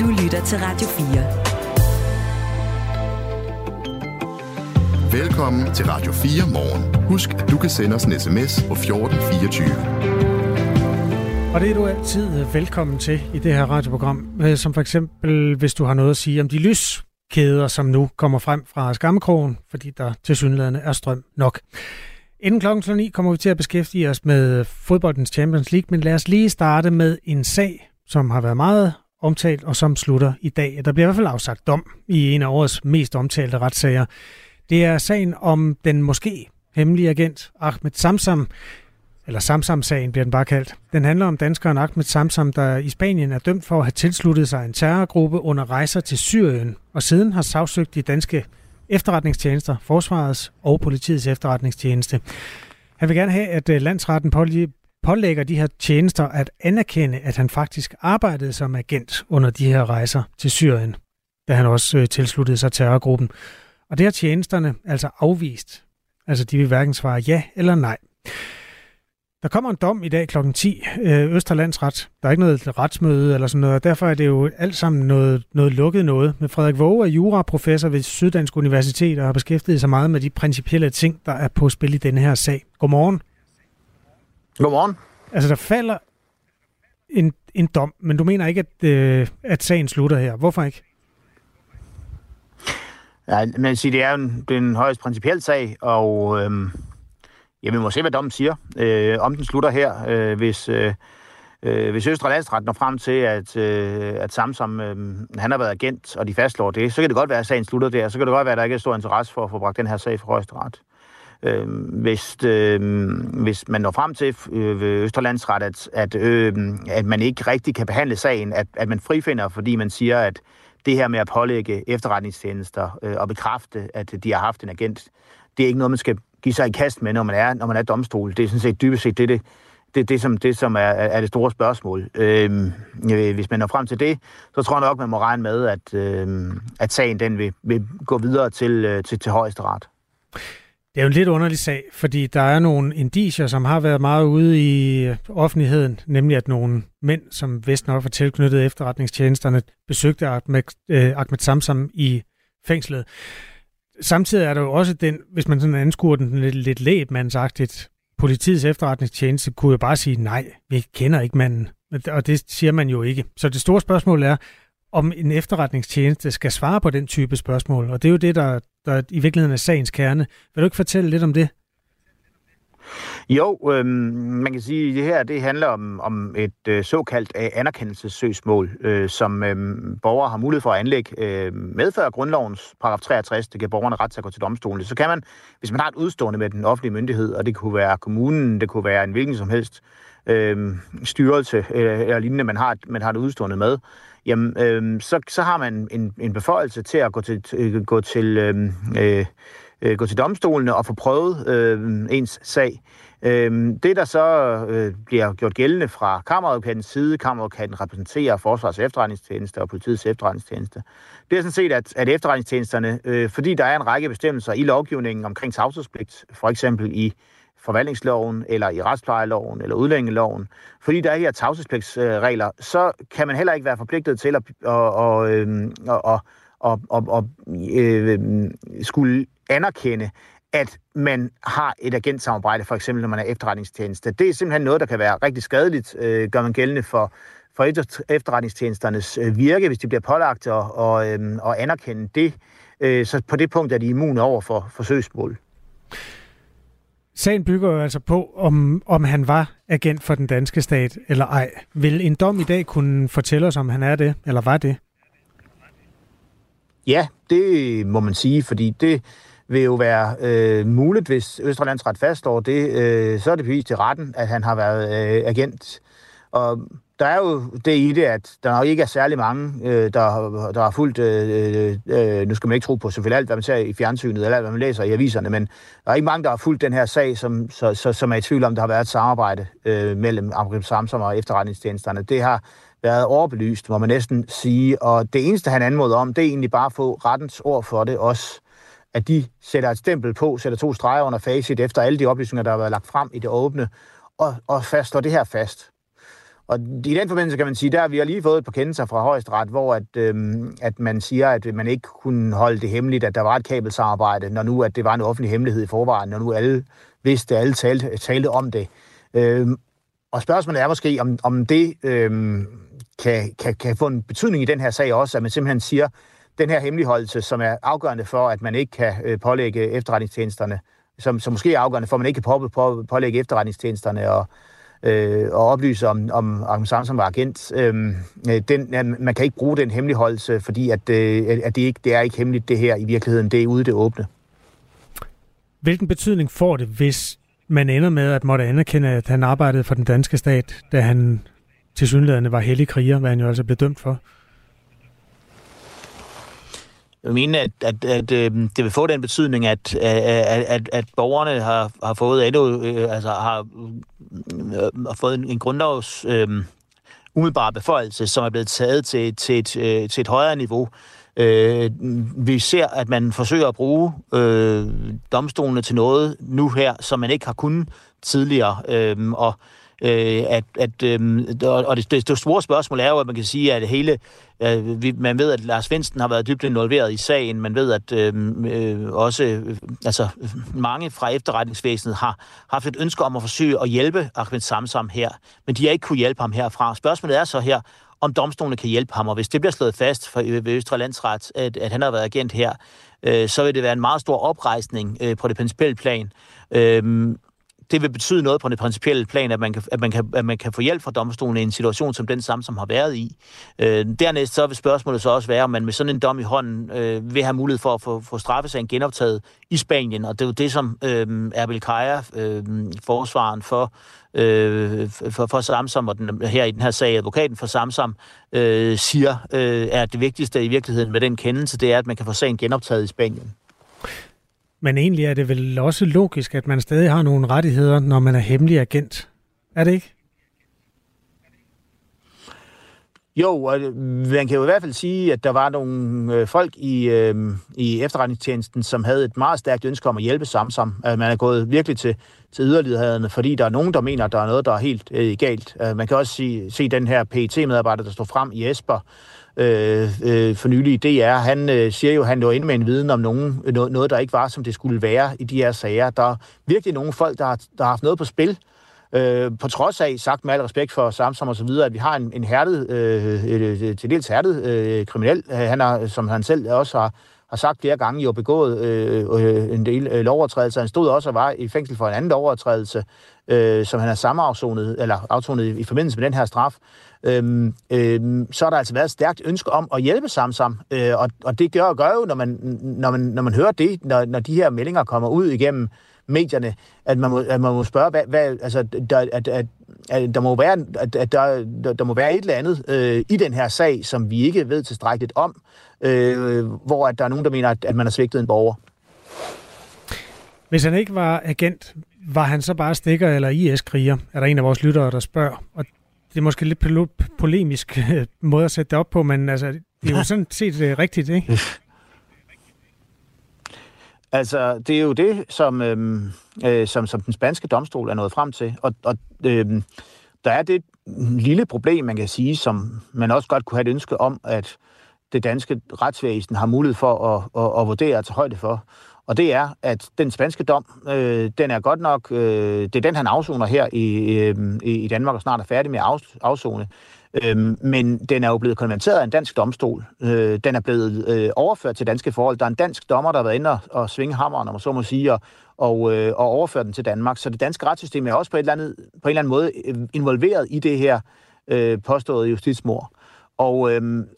Du lytter til Radio 4. Velkommen til Radio 4 morgen. Husk, at du kan sende os en sms på 1424. Og det er du altid velkommen til i det her radioprogram, som for eksempel, hvis du har noget at sige om de lyskæder, som nu kommer frem fra skammekrogen, fordi der tilsyneladende er strøm nok. Inden klokken 9 kommer vi til at beskæftige os med fodboldens Champions League, men lad os lige starte med en sag, som har været meget omtalt og som slutter i dag. Der bliver i hvert fald afsagt dom i en af årets mest omtalte retssager. Det er sagen om den måske hemmelige agent Ahmed Samsam. eller Samsam-sagen bliver den bare kaldt. Den handler om danskeren Ahmed Samsam, der i Spanien er dømt for at have tilsluttet sig en terrorgruppe under rejser til Syrien, og siden har sagsøgt de danske efterretningstjenester, Forsvarets og Politiets efterretningstjeneste. Han vil gerne have, at landsretten pålægger de her tjenester at anerkende, at han faktisk arbejdede som agent under de her rejser til Syrien, da han også tilsluttede sig terrorgruppen. Og det har tjenesterne altså afvist. Altså de vil hverken svare ja eller nej. Der kommer en dom i dag kl. 10, Østre Landsret. Der er ikke noget retsmøde eller sådan noget, og derfor er det jo alt sammen noget lukket noget. Men Frederik Våge er juraprofessor ved Syddansk Universitet og har beskæftiget sig meget med de principielle ting, der er på spil i denne her sag. Godmorgen. Godmorgen. Altså der falder en dom, men du mener ikke, at sagen slutter her. Hvorfor ikke? Ja, men det er jo den højst principielle sag, og ja, vi må se, hvad dommen siger. Om den slutter her, hvis Østre Landsret når frem til, at Samsam han har været agent, og de fastslår det, så kan det godt være, at sagen slutter der. Så kan det godt være, at der ikke er stor interesse for at få bragt den her sag for Højesteret. Hvis man når frem til ved Østre Landsret, at man ikke rigtig kan behandle sagen, at man frifinder, fordi man siger, at det her med at pålægge efterretningstjenester og bekræfte, at de har haft en agent, det er ikke noget, man skal give sig i kast med, når man er domstol. Det er sådan set dybest set det som er det store spørgsmål. Hvis man når frem til det, så tror jeg nok, man må regne med, at sagen den vil gå videre til Højesteret. Det er jo en lidt underlig sag, fordi der er nogle indicier, som har været meget ude i offentligheden, nemlig at nogle mænd, som vestnok var tilknyttet efterretningstjenesterne, besøgte Ahmed Samsam i fængslet. Samtidig er der jo også den, hvis man sådan anskuer den lidt lægmandsagtigt, politiets efterretningstjeneste kunne jo bare sige nej, vi kender ikke manden, og det siger man jo ikke. Så det store spørgsmål er, om en efterretningstjeneste skal svare på den type spørgsmål, og det er jo det, der i virkeligheden er sagens kerne. Vil du ikke fortælle lidt om det? Jo, man kan sige, at det her det handler om et såkaldt anerkendelsessøgsmål, som borgere har mulighed for at anlægge medfører grundlovens paragraf 63. Det giver borgerne ret til at gå til domstolen. Så kan man, hvis man har et udstående med den offentlige myndighed, og det kunne være kommunen, det kunne være en hvilken som helst styrelse eller lignende, man har det udstående med, jamen, så har man en beføjelse til at gå til domstolene og få prøvet ens sag. Det, der så bliver gjort gældende fra kammeradvokatens side, kammeradvokaten repræsenterer Forsvarets efterretningstjeneste og Politiets efterretningstjeneste, det er sådan set, at efterretningstjenesterne, fordi der er en række bestemmelser i lovgivningen omkring tavshedspligt, for eksempel i forvaltningsloven, eller i retsplejeloven, eller udlængeloven, fordi der er her tavshedspligtsregler, så kan man heller ikke være forpligtet til at skulle anerkende, at man har et agentsamarbejde, for eksempel når man er efterretningstjeneste. Det er simpelthen noget, der kan være rigtig skadeligt, gør man gældende for efterretningstjenesternes virke, hvis de bliver pålagt at anerkende det. Så på det punkt er de immune over for forsøgsmål. Sagen bygger jo altså på, om han var agent for den danske stat eller ej. Vil en dom i dag kunne fortælle os, om han er det, eller var det? Ja, det må man sige, fordi det vil jo være muligt, hvis Østre Landsret fastslår det, så er det bevist til retten, at han har været agent. Og der er jo det i det, at der nok ikke er særlig mange, der har fulgt, nu skal man ikke tro på selvfølgelig alt, hvad man ser i fjernsynet, eller alt, hvad man læser i aviserne, men der er ikke mange, der har fulgt den her sag, som er i tvivl om, der har været et samarbejde mellem Ahmed Samsam og efterretningstjenesterne. Det har været overbelyst, må man næsten sige, og det eneste, han anmoder om, det er egentlig bare at få rettens ord for det også, at de sætter et stempel på, sætter 2 streger under facit efter alle de oplysninger, der har været lagt frem i det åbne, og fastslår det her fast. Og i den forbindelse kan man sige, der vi har lige fået et par kendelser fra Højesteret, hvor at man siger, at man ikke kunne holde det hemmeligt, at der var et kabelsamarbejde, når nu at det var en offentlig hemmelighed i forvejen, når nu alle vidste, alle talte om det. Og spørgsmålet er måske, om det kan få en betydning i den her sag også, at man simpelthen siger, den her hemmeligholdelse, som er afgørende for, at man ikke kan pålægge efterretningstjenesterne, som måske er afgørende for, at man ikke kan pålægge efterretningstjenesterne og oplyse om Samsam var agent. Man kan ikke bruge den hemmeligholdelse, fordi at det er ikke hemmeligt det her i virkeligheden, det er ude det åbne. Hvilken betydning får det, hvis men ender med at måtte anerkende, at han arbejdede for den danske stat, da han tilsyneladende var hellig kriger, hvad han jo altså blev dømt for. Jeg mener, at det vil få den betydning, at borgerne har fået en grundlovs umiddelbare beføjelse, som er blevet taget til et højere niveau. Vi ser, at man forsøger at bruge domstolene til noget nu her, som man ikke har kunnet tidligere. Det store spørgsmål er jo, at man kan sige, at man ved, at Lars Findsen har været dybt involveret i sagen. Man ved, at mange fra efterretningsvæsenet har haft et ønske om at forsøge at hjælpe Ahmed Samsam her, men de har ikke kunne hjælpe ham herfra. Spørgsmålet er så her, om domstolene kan hjælpe ham, og hvis det bliver slået fast ved Østre Landsret, at han har været agent her, så vil det være en meget stor oprejsning på det principielle plan. Det vil betyde noget på det principielle plan, at man kan få hjælp fra domstolen i en situation som den samme, som har været i. Dernæst så vil spørgsmålet så også være, om man med sådan en dom i hånden vil have mulighed for at få straffesagen genoptaget i Spanien, og det er jo det, som Erbil Kaya, forsvareren for Samsam, og her i den her sag, advokaten for Samsam, siger er det vigtigste i virkeligheden med den kendelse, det er, at man kan få sagen genoptaget i Spanien. Men egentlig er det vel også logisk, at man stadig har nogle rettigheder, når man er hemmelig agent. Er det ikke? Jo, og man kan jo i hvert fald sige, at der var nogle folk i efterretningstjenesten, som havde et meget stærkt ønske om at hjælpe Samsam. Man er gået virkelig til yderlighederne, fordi der er nogen, der mener, at der er noget, der er helt galt. Man kan også se den her PET-medarbejder, der står frem i Esbjerg, for nylig i DR, han siger jo, at han lå inde med en viden om noget, der ikke var, som det skulle være i de her sager. Der er virkelig nogle folk, der har haft noget på spil, på trods af, sagt med al respekt for Samsam og så videre, at vi har en hærdet, til dels hærdet kriminel, han har, som han selv også har sagt flere gange, jo begået en del lovovertrædelser. Han stod også og var i fængsel for en anden lovovertrædelse, som han har afsonet i forbindelse med den her straf. Så har der altså været et stærkt ønske om at hjælpe Samsam, og det gør jo, når man hører det, når de her meldinger kommer ud igennem medierne, at man må spørge, der må være et eller andet i den her sag, som vi ikke ved tilstrækkeligt om, hvor at der er nogen, der mener, at man har svigtet en borger. Hvis han ikke var agent, var han så bare stikker eller IS-kriger? Er der en af vores lyttere, der spørger? Og det er måske lidt polemisk måde at sætte det op på, men altså, det er jo sådan set rigtigt, ikke? Altså, det er jo det, som den spanske domstol er nået frem til. Og der er det lille problem, man kan sige, som man også godt kunne have et ønske om, at det danske retsvæsen har mulighed for at vurdere og tage højde for. Og det er, at den spanske dom, den er godt nok, det er den, han afsoner her i Danmark, og snart er færdig med at afzone. Men den er jo blevet konverteret af en dansk domstol. Den er blevet overført til danske forhold. Der er en dansk dommer, der har været inde og svinge hammeren, om man så må sige, og overført den til Danmark. Så det danske retssystem er også på en eller anden måde involveret i det her påståede justitsmord.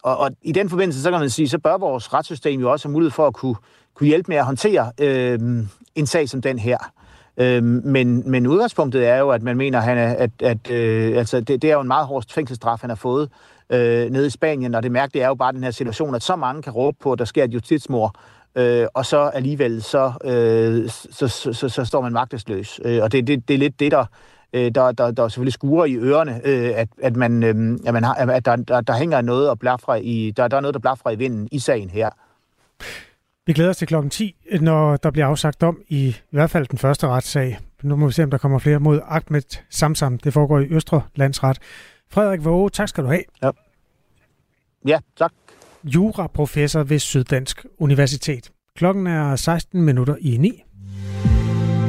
Og i den forbindelse, så kan man sige, så bør vores retssystem jo også have mulighed for at kunne hjælpe med at håndtere en sag som den her. Men udgangspunktet er jo, at man mener, det er jo en meget hård fængselsstraf, han har fået nede i Spanien, og det mærkelige er jo bare den her situation, at så mange kan råbe på, at der sker et justitsmord, og så alligevel så står man magtesløs. Og det er lidt det, der selvfølgelig skurer i ørerne, at der hænger noget og blafrer i, der er noget, der blafrer i vinden i sagen her. Vi glæder os til klokken 10, når der bliver afsagt dom i hvert fald den første retssag. Nu må vi se, om der kommer flere mod Ahmed Samsam. Det foregår i Østre Landsret. Frederik Våge, tak skal du have. Ja, tak. Juraprofessor ved Syddansk Universitet. Klokken er 8:16.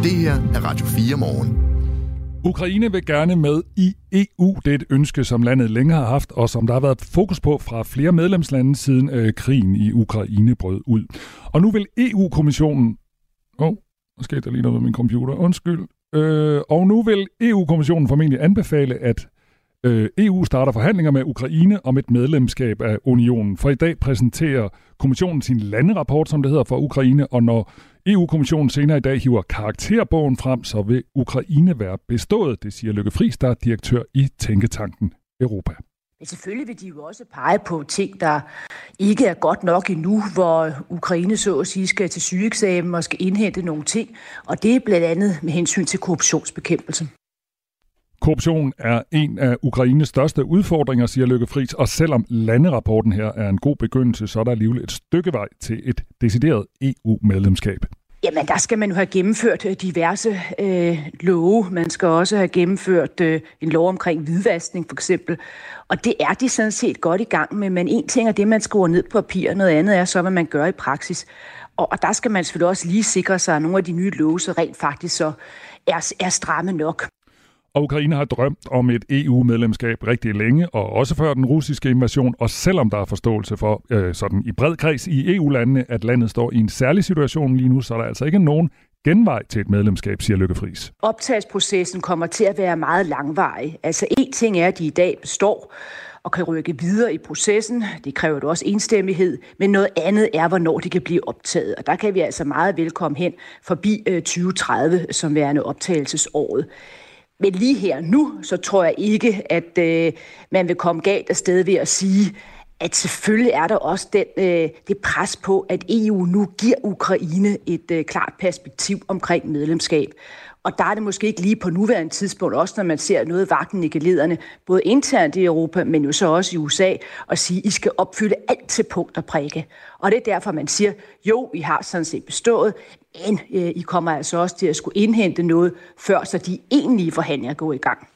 Det her er Radio 4 morgen. Ukraine vil gerne med i EU. Det er et ønske, som landet længe har haft, og som der har været fokus på fra flere medlemslande, siden krigen i Ukraine brød ud. Og nu vil EU-kommissionen... Og nu vil EU-kommissionen formentlig anbefale, at EU starter forhandlinger med Ukraine om et medlemskab af unionen. For i dag præsenterer kommissionen sin landerapport, som det hedder, for Ukraine, og når EU-kommissionen senere i dag hiver karakterbogen frem, så vil Ukraine være bestået, det siger Lykke Friis, der er direktør i Tænketanken Europa. Men selvfølgelig vil de jo også pege på ting, der ikke er godt nok endnu, hvor Ukraine så at sige skal til sygeeksamen og skal indhente nogle ting, og det er blandt andet med hensyn til korruptionsbekæmpelse. Korruption er en af Ukraines største udfordringer, siger Lykke Friis, og selvom landerapporten her er en god begyndelse, så er der alligevel et stykke vej til et decideret EU-medlemskab. Jamen, der skal man jo have gennemført diverse love. Man skal også have gennemført en lov omkring hvidvaskning, for eksempel. Og det er de sådan set godt i gang med, men en ting er det, man skriver ned på papir, noget andet er så, hvad man gør i praksis. Og der skal man selvfølgelig også lige sikre sig, at nogle af de nye love så rent faktisk så er stramme nok. Og Ukraine har drømt om et EU-medlemskab rigtig længe, og også før den russiske invasion, og selvom der er forståelse for sådan i bred kreds i EU-landene, at landet står i en særlig situation lige nu, så er der altså ikke nogen genvej til et medlemskab, siger Lykke Friis. Optagelsesprocessen kommer til at være meget langvarig. Altså en ting er, at de i dag består og kan rykke videre i processen. Det kræver jo også enstemmighed, men noget andet er, hvornår det kan blive optaget. Og der kan vi altså meget velkommen hen forbi 2030, som værende optagelsesåret. Men lige her nu, så tror jeg ikke, at man vil komme galt afsted ved at sige, at selvfølgelig er der også det pres på, at EU nu giver Ukraine et klart perspektiv omkring medlemskab. Og der er det måske ikke lige på nuværende tidspunkt, også når man ser noget vagten i gelederne, både internt i Europa, men jo så også i USA, og sige, at I skal opfylde alt til punkt og prikke. Og det er derfor, man siger, jo, I har sådan set bestået, men I kommer altså også til at skulle indhente noget, før så de egentlige forhandlinger går i gang.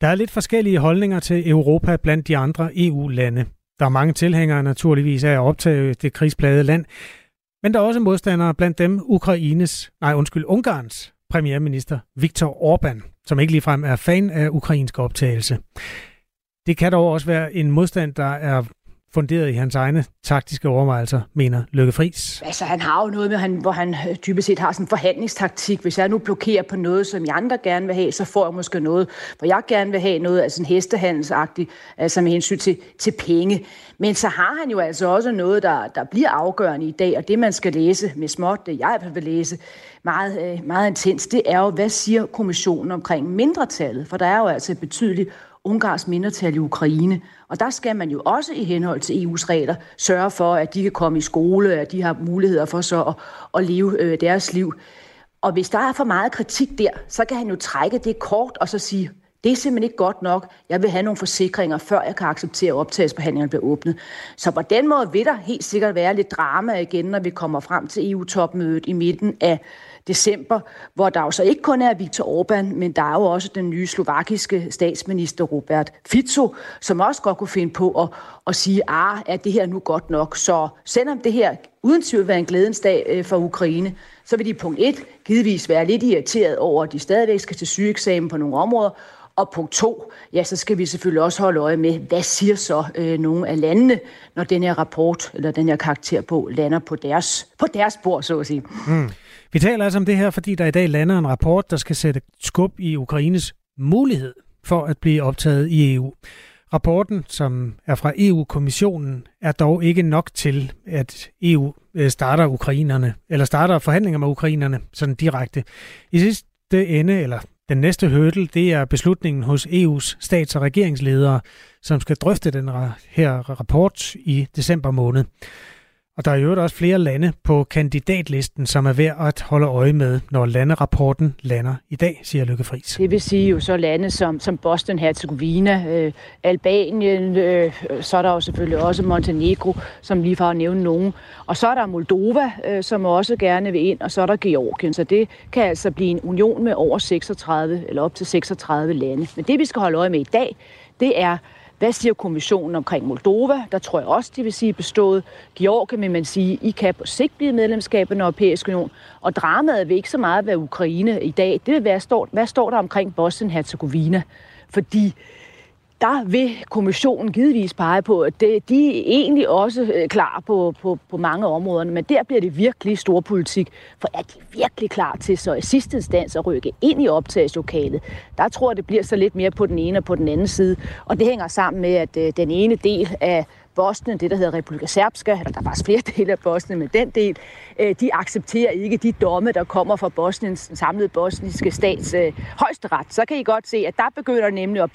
Der er lidt forskellige holdninger til Europa blandt de andre EU-lande. Der er mange tilhængere naturligvis af at optage det krigsplagede land, men der er også modstandere blandt dem Ungarns premierminister Viktor Orbán, som ikke ligefrem er fan af ukrainsk optagelse. Det kan dog også være en modstand, der er funderet i hans egne taktiske overvejelser, mener Lykke Friis. Altså, han har jo noget med, hvor han dybest set har sådan en forhandlingstaktik. Hvis jeg nu blokerer på noget, som jeg andre gerne vil have, så får jeg måske noget, hvor jeg gerne vil have noget, altså en hestehandelsagtig, altså med hensyn til penge. Men så har han jo altså også noget, der bliver afgørende i dag, og det man skal læse med småt, det jeg vil læse meget, meget intens, det er jo, hvad siger kommissionen omkring mindretallet? For der er jo altså et betydeligt Ungarns mindretal i Ukraine. Og der skal man jo også i henhold til EU's regler sørge for, at de kan komme i skole, at de har muligheder for så at leve deres liv. Og hvis der er for meget kritik der, så kan han jo trække det kort og så sige, det er simpelthen ikke godt nok, jeg vil have nogle forsikringer, før jeg kan acceptere, at optagelsesbehandlingerne bliver åbnet. Så på den måde vil der helt sikkert være lidt drama igen, når vi kommer frem til EU-topmødet i midten af december, hvor der jo så ikke kun er Viktor Orbán, men der er jo også den nye slovakiske statsminister Robert Fico, som også godt kunne finde på at sige, er det her nu godt nok? Så selvom det her uden tvivl være en glædens dag for Ukraine, så vil de punkt 1 givetvis være lidt irriteret over, at de stadigvæk skal til sygeeksamen på nogle områder, og punkt 2, ja, så skal vi selvfølgelig også holde øje med, hvad siger så nogle af landene, når den her rapport, eller den her karakterbog, lander på deres bord, så at sige. Mm. Vi taler altså om det her, fordi der i dag lander en rapport, der skal sætte skub i Ukraines mulighed for at blive optaget i EU. Rapporten, som er fra EU-kommissionen, er dog ikke nok til, at EU starter forhandlinger med ukrainerne sådan direkte. I sidste ende, eller den næste hurdle, det er beslutningen hos EU's stats- og regeringsledere, som skal drøfte den her rapport i december måned. Og der er jo også flere lande på kandidatlisten, som er værd at holde øje med, når landerapporten lander i dag, siger Lykke Friis. Det vil sige jo så lande som Bosnien-Hercegovina, Albanien, så er der jo selvfølgelig også Montenegro, som lige har nævnt nogen. Og så er der Moldova, som også gerne vil ind, og så er der Georgien. Så det kan altså blive en union med over 36 eller op til 36 lande. Men det vi skal holde øje med i dag, det er, hvad siger kommissionen omkring Moldova? Der tror jeg også, de vil sige bestået. Georgien vil man sige, I kan på sigt blive medlemskab af den europæiske union. Og dramaet vil ikke så meget være Ukraine i dag. Det vil være, hvad står der omkring Bosnien-Hercegovina? Fordi der vil kommissionen givetvis pege på, at de er egentlig også klar på mange områder, men der bliver det virkelig stor politik, for er de virkelig klar til så i sidste instans at rykke ind i optagelseslokalet? Der tror jeg, det bliver så lidt mere på den ene og på den anden side, og det hænger sammen med, at den ene del af Bosnien, det der hedder Republika Srpska, eller der er faktisk flere dele af Bosnien, men den del, de accepterer ikke de domme, der kommer fra Bosniens samlede bosniske stats højesteret. Så kan I godt se, at der begynder nemlig at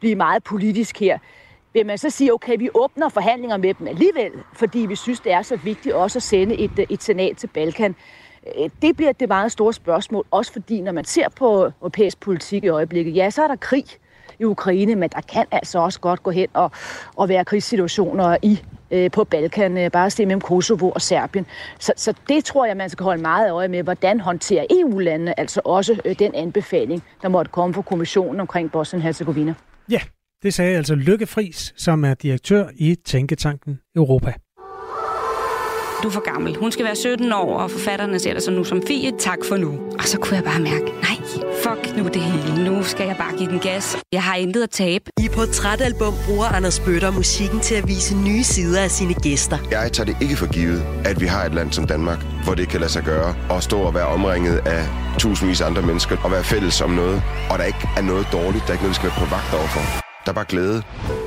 blive meget politisk her. Vil man så sige, okay, vi åbner forhandlinger med dem alligevel, fordi vi synes, det er så vigtigt også at sende et signal til Balkan. Det bliver det meget store spørgsmål, også fordi når man ser på europæisk politik i øjeblikket, ja, så er der krig i Ukraine, men der kan altså også godt gå hen og være krigssituationer på Balkan, bare se mellem Kosovo og Serbien. Så det tror jeg, man skal holde meget øje med, hvordan håndterer EU-landene altså også den anbefaling, der måtte komme fra kommissionen omkring Bosnien-Hercegovina. Ja, det sagde altså Lykke Friis, som er direktør i Tænketanken Europa. Du er for gammel. Hun skal være 17 år, og forfatterne ser dig så nu som Fie. Tak for nu. Og så kunne jeg bare mærke, nej, fuck nu det hele. Nu skal jeg bare give den gas. Jeg har intet at tabe. I Portrætalbum bruger Anders Bøtter musikken til at vise nye sider af sine gæster. Jeg tager det ikke for givet, at vi har et land som Danmark, hvor det kan lade sig gøre at stå og være omringet af tusindvis af andre mennesker og være fælles om noget, og der ikke er noget dårligt, der ikke noget, vi skal være på vagt overfor. Der var glæde.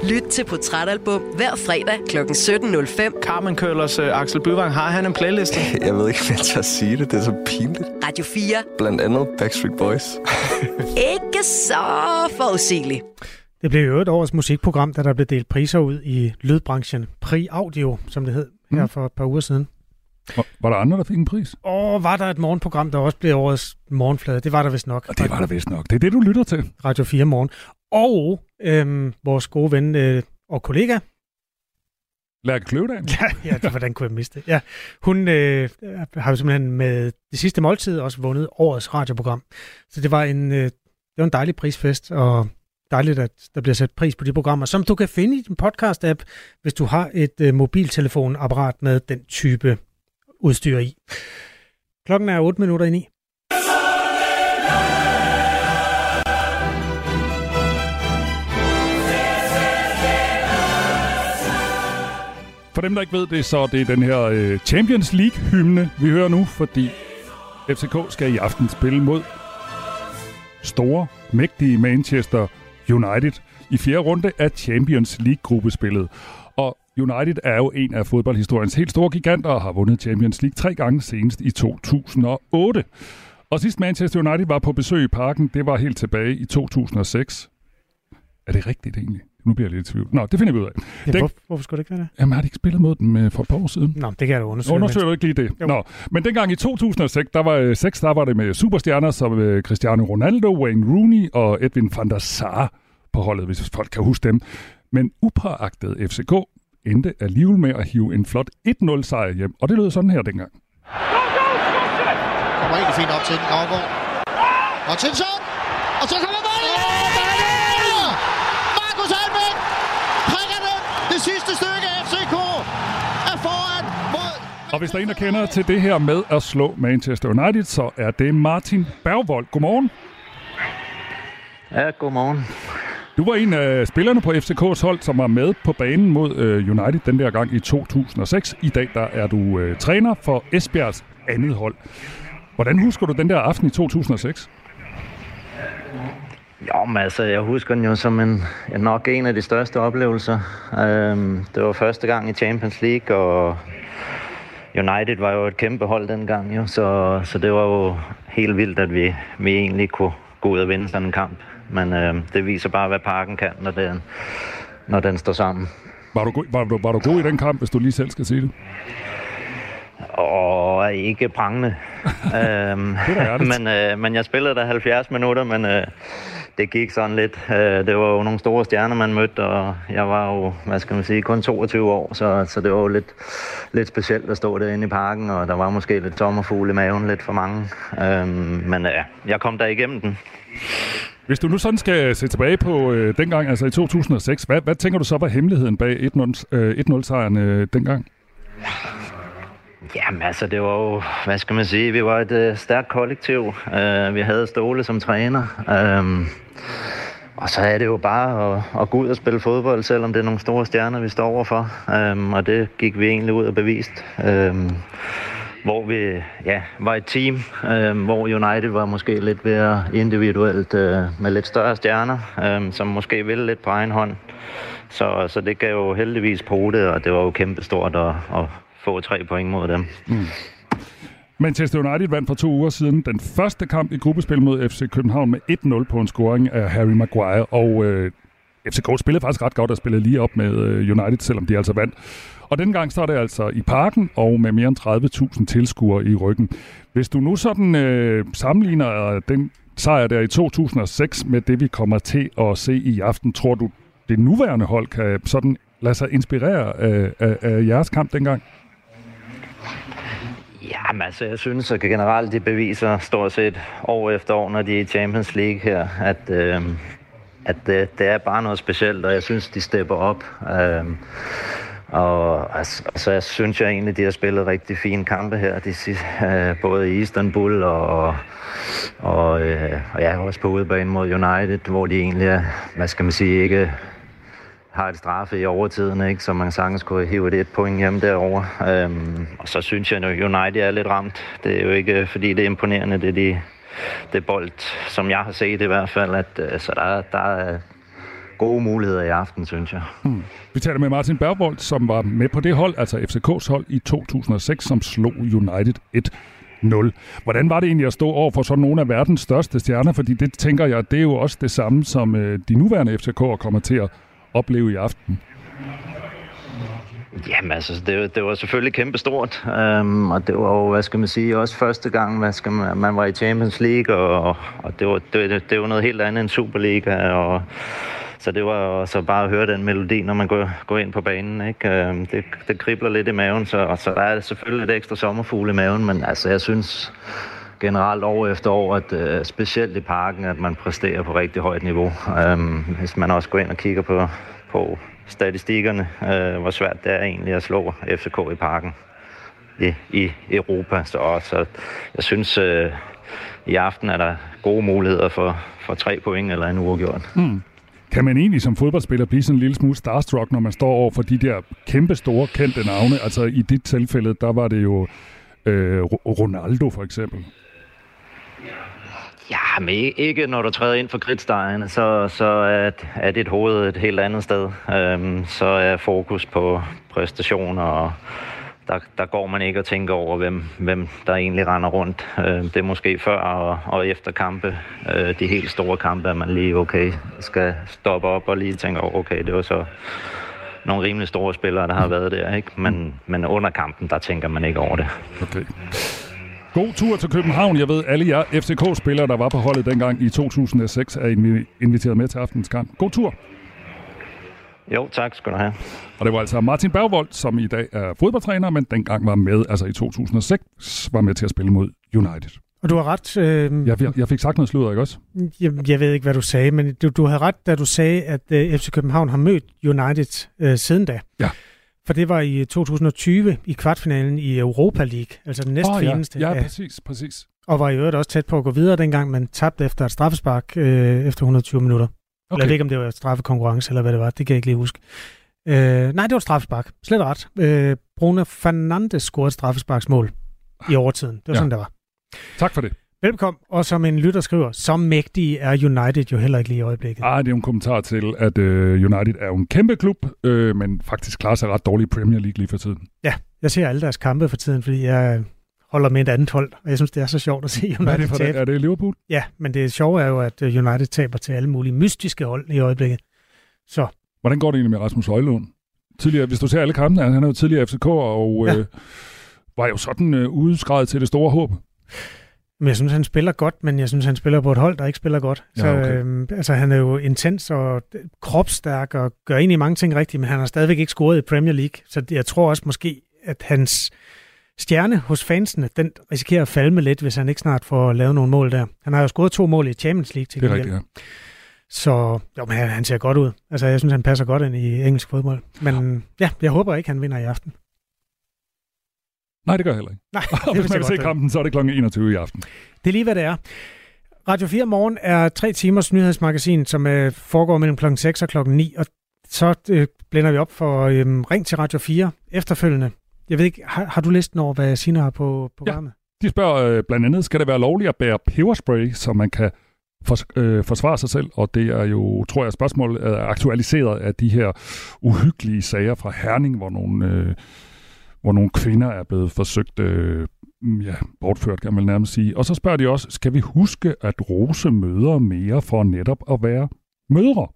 Lyt til Portrætalbum hver fredag kl. 17.05. Carmen Køllers Axel Byvang, har han en playliste? Jeg ved ikke, hvad jeg skal sige det. Det er så pinligt. Radio 4. Blandt andet Backstreet Boys. Ikke så forudsigeligt. Det blev jo et års musikprogram, da der blev delt priser ud i lydbranchen. Prix Audio, som det hed her for et par uger siden. Var der andre, der fik en pris? Og var der et morgenprogram, der også blev årets morgenflade? Det var der vist nok. Og det var der vist nok. Det er det, du lytter til. Radio 4 morgen. Og vores gode ven og kollega. Lærke Kløvedal. Ja, hvordan kunne jeg miste det? Ja, hun har jo simpelthen med det sidste måltid også vundet årets radioprogram. Så det var en dejlig prisfest, og dejligt, at der bliver sat pris på de programmer, som du kan finde i din podcast-app, hvis du har et mobiltelefonapparat med den type udstyr i. Klokken er 8:09. For dem, der ikke ved det, så det er den her Champions League-hymne, vi hører nu, fordi FCK skal i aften spille mod store, mægtige Manchester United i fjerde runde af Champions League-gruppespillet. Og United er jo en af fodboldhistoriens helt store giganter og har vundet Champions League 3 gange, senest i 2008. Og sidst Manchester United var på besøg i Parken, det var helt tilbage i 2006. Er det rigtigt egentlig? Nu bliver jeg lidt i tvivl. Nå, det finder vi ud af. Ja, hvorfor skulle det ikke være det? Jamen, har de ikke spillet mod dem for et par år siden? Nå, det kan jeg da undersøge. Undersøger du ikke lige det? Jo. Nå, men dengang i 2006, der var det med superstjerner som Cristiano Ronaldo, Wayne Rooney og Edwin van der Sar på holdet, hvis folk kan huske dem. Men upåagtet FCK endte alligevel med at hive en flot 1-0-sejr hjem, og det lød sådan her dengang. Kommer egentlig fint op til den, Agerbo. Og Tinson! Og så kommer sidste stykke af FCK er foran mod... Og hvis der er en, der kender til det her med at slå Manchester United, så er det Martin Bergvold. Godmorgen. Ja, godmorgen. Du var en af spillerne på FCK's hold, som var med på banen mod United den der gang i 2006. I dag der er du træner for Esbjergs andet hold. Hvordan husker du den der aften i 2006? Jamen altså, jeg husker den jo som nok en af de største oplevelser. Det var første gang i Champions League, og United var jo et kæmpe hold dengang, jo. Så det var jo helt vildt, at vi egentlig kunne gå ud og vinde sådan en kamp. Men det viser bare, hvad Parken kan, når den står sammen. Var du god i den kamp, hvis du lige selv skal sige det? Og ikke prangende. Men jeg spillede der 70 minutter, men det gik sådan lidt. Det var jo nogle store stjerner, man mødte, og jeg var jo, hvad skal man sige, kun 22 år, så det var jo lidt specielt at stå derinde i Parken, og der var måske lidt sommerfugle i maven, lidt for mange. Jeg kom der igennem den. Hvis du nu sådan skal se tilbage på dengang, altså i 2006, hvad tænker du så var hemmeligheden bag 1-0-sejren dengang? Jamen altså, det var jo, hvad skal man sige, vi var et stærkt kollektiv. Vi havde Ståle som træner, Og så er det jo bare at gå ud og spille fodbold, selvom det er nogle store stjerner, vi står overfor. Og det gik vi egentlig ud og bevist. Hvor vi var et team, hvor United var måske lidt mere individuelt med lidt større stjerner, som måske ville lidt på egen hånd. Så det gav jo heldigvis på det, og det var jo kæmpestort at få 3 point mod dem. Mm. Manchester United vandt for 2 uger siden den første kamp i gruppespil mod FC København med 1-0 på en scoring af Harry Maguire. Og FCK spillede faktisk ret godt, der spillede lige op med United, selvom de altså vandt. Og denne gang står det altså i Parken og med mere end 30.000 tilskuere i ryggen. Hvis du nu sådan sammenligner den sejr der i 2006 med det, vi kommer til at se i aften, tror du, det nuværende hold kan sådan lade sig inspirere af jeres kamp dengang? Jamen altså, jeg synes at generelt, de beviser stort set år efter år, når de er i Champions League her, at det er bare noget specielt, og jeg synes, de stepper op. Og jeg synes jeg egentlig, de har spillet rigtig fine kampe her, de sidste, både i Istanbul og også på udebane mod United, hvor de egentlig er, hvad skal man sige, ikke har et straffe i overtiden, ikke? Så man sagtens kunne hive det 1 point hjem derovre. Og så synes jeg, at United er lidt ramt. Det er jo ikke, fordi det er imponerende, det bold, som jeg har set i hvert fald. Så der er gode muligheder i aften, synes jeg. Hmm. Vi taler med Martin Bergvold, som var med på det hold, altså FCK's hold i 2006, som slog United 1-0. Hvordan var det egentlig at stå over for sådan nogle af verdens største stjerner? Fordi det, tænker jeg, det er jo også det samme, som de nuværende FCK'er kommer til at opleve i aften? Jamen altså, det var selvfølgelig kæmpestort, og det var jo, hvad skal man sige, også første gang, man var i Champions League, og det var noget helt andet end Superliga, og så det var så bare at høre den melodi, når man går ind på banen, ikke? Det kribler lidt i maven, så der er selvfølgelig lidt ekstra sommerfugle i maven, men altså, jeg synes generelt år efter år, at specielt i Parken, at man præsterer på rigtig højt niveau. Hvis man også går ind og kigger på statistikkerne, hvor svært det er egentlig at slå FCK i Parken i Europa. Så jeg synes, i aften er der gode muligheder for 3 point eller en uafgjort. Mm. Kan man egentlig som fodboldspiller blive sådan en lille smule starstruck, når man står over for de der kæmpe store kendte navne? Altså i dit tilfælde, der var det jo Ronaldo for eksempel. Ja, men ikke når du træder ind for kridtstegen, så er dit hoved et helt andet sted. Så er fokus på præstationer, og der går man ikke og tænker over, hvem der egentlig render rundt. Det er måske før og efter kampe, de helt store kampe, at man lige skal stoppe op og lige tænke over, okay, det var så nogle rimelig store spillere, der har været der, ikke? Men under kampen, der tænker man ikke over det. Okay. God tur til København. Jeg ved, alle jer FCK-spillere, der var på holdet dengang i 2006, er inviteret med til aftenens kamp. God tur. Jo, tak skal du have. Og det var altså Martin Bergvold, som i dag er fodboldtræner, men dengang var med, altså i 2006, var med til at spille mod United. Og du har ret. Jeg fik sagt noget sludder, ikke også? Jeg ved ikke, hvad du sagde, men du havde ret, da du sagde, at FC København har mødt United siden da. Ja. For det var i 2020 i kvartfinalen i Europa League, altså den næstfineste. Ja, præcis. Og var i øvrigt også tæt på at gå videre dengang, man tabte efter et straffespark efter 120 minutter. Okay. Jeg ved ikke, om det var et straffekonkurrence eller hvad det var, det kan jeg ikke lige huske. Nej, det var et straffespark. Slet ret. Bruno Fernandes scorede et straffesparksmål i overtiden. Det var sådan, det var. Tak for det. Velkommen, og som en lytter skriver, så mægtige er United jo heller ikke lige i øjeblikket. Det er jo en kommentar til, at United er jo en kæmpe klub, men faktisk klarer sig ret dårligt i Premier League lige for tiden. Ja, jeg ser alle deres kampe for tiden, fordi jeg holder med et andet hold, og jeg synes, det er så sjovt at se United tabe. Er det Liverpool? Ja, men det sjove er jo, at United taber til alle mulige mystiske hold i øjeblikket. Så. Hvordan går det egentlig med Rasmus Højlund? Tidligere, hvis du ser alle kampene, han er jo tidligere FCK, og var jo sådan udskreget til det store håb. Men jeg synes, han spiller godt, men jeg synes, han spiller på et hold, der ikke spiller godt. Så, ja, okay. Han er jo intens og kropsstærk og gør egentlig mange ting rigtigt, men han har stadigvæk ikke scoret i Premier League. Så jeg tror også måske, at hans stjerne hos fansene, den risikerer at falme lidt, hvis han ikke snart får lavet nogle mål der. Han har jo scoret 2 mål i Champions League til gengæld. Det er rigtigt, ja. Så jo, men han ser godt ud. Altså, jeg synes, han passer godt ind i engelsk fodbold. Men ja, jeg håber ikke, han vinder i aften. Nej, det gør heller ikke. Nej, hvis man kan se kampen, så er det kl. 21 i aften. Det er lige, hvad det er. Radio 4 Morgen er 3 timers nyhedsmagasin, som foregår mellem klokken 6 og klokken 9, og så blænder vi op for Ring til Radio 4 efterfølgende. Jeg ved ikke, har du listen over, hvad Sina har på programmet? Ja, de spørger blandt andet, skal det være lovligt at bære peberspray, så man kan forsvare sig selv? Og det er jo, tror jeg, spørgsmålet er aktualiseret af de her uhyggelige sager fra Herning, hvor nogle kvinder er blevet forsøgt bortført, kan man nærmest sige. Og så spørger de også, skal vi huske at rose mødre mere for netop at være mødre?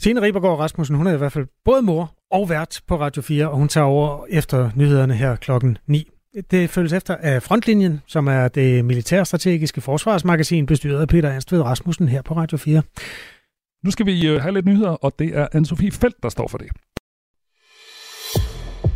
Signe Ribergaard Rasmussen, hun er i hvert fald både mor og vært på Radio 4, og hun tager over efter nyhederne her klokken 9. Det følges efter af Frontlinjen, som er det militærstrategiske forsvarsmagasin, bestyret af Peter Ernstved Rasmussen her på Radio 4. Nu skal vi have lidt nyheder, og det er Anne-Sophie Felt, der står for det.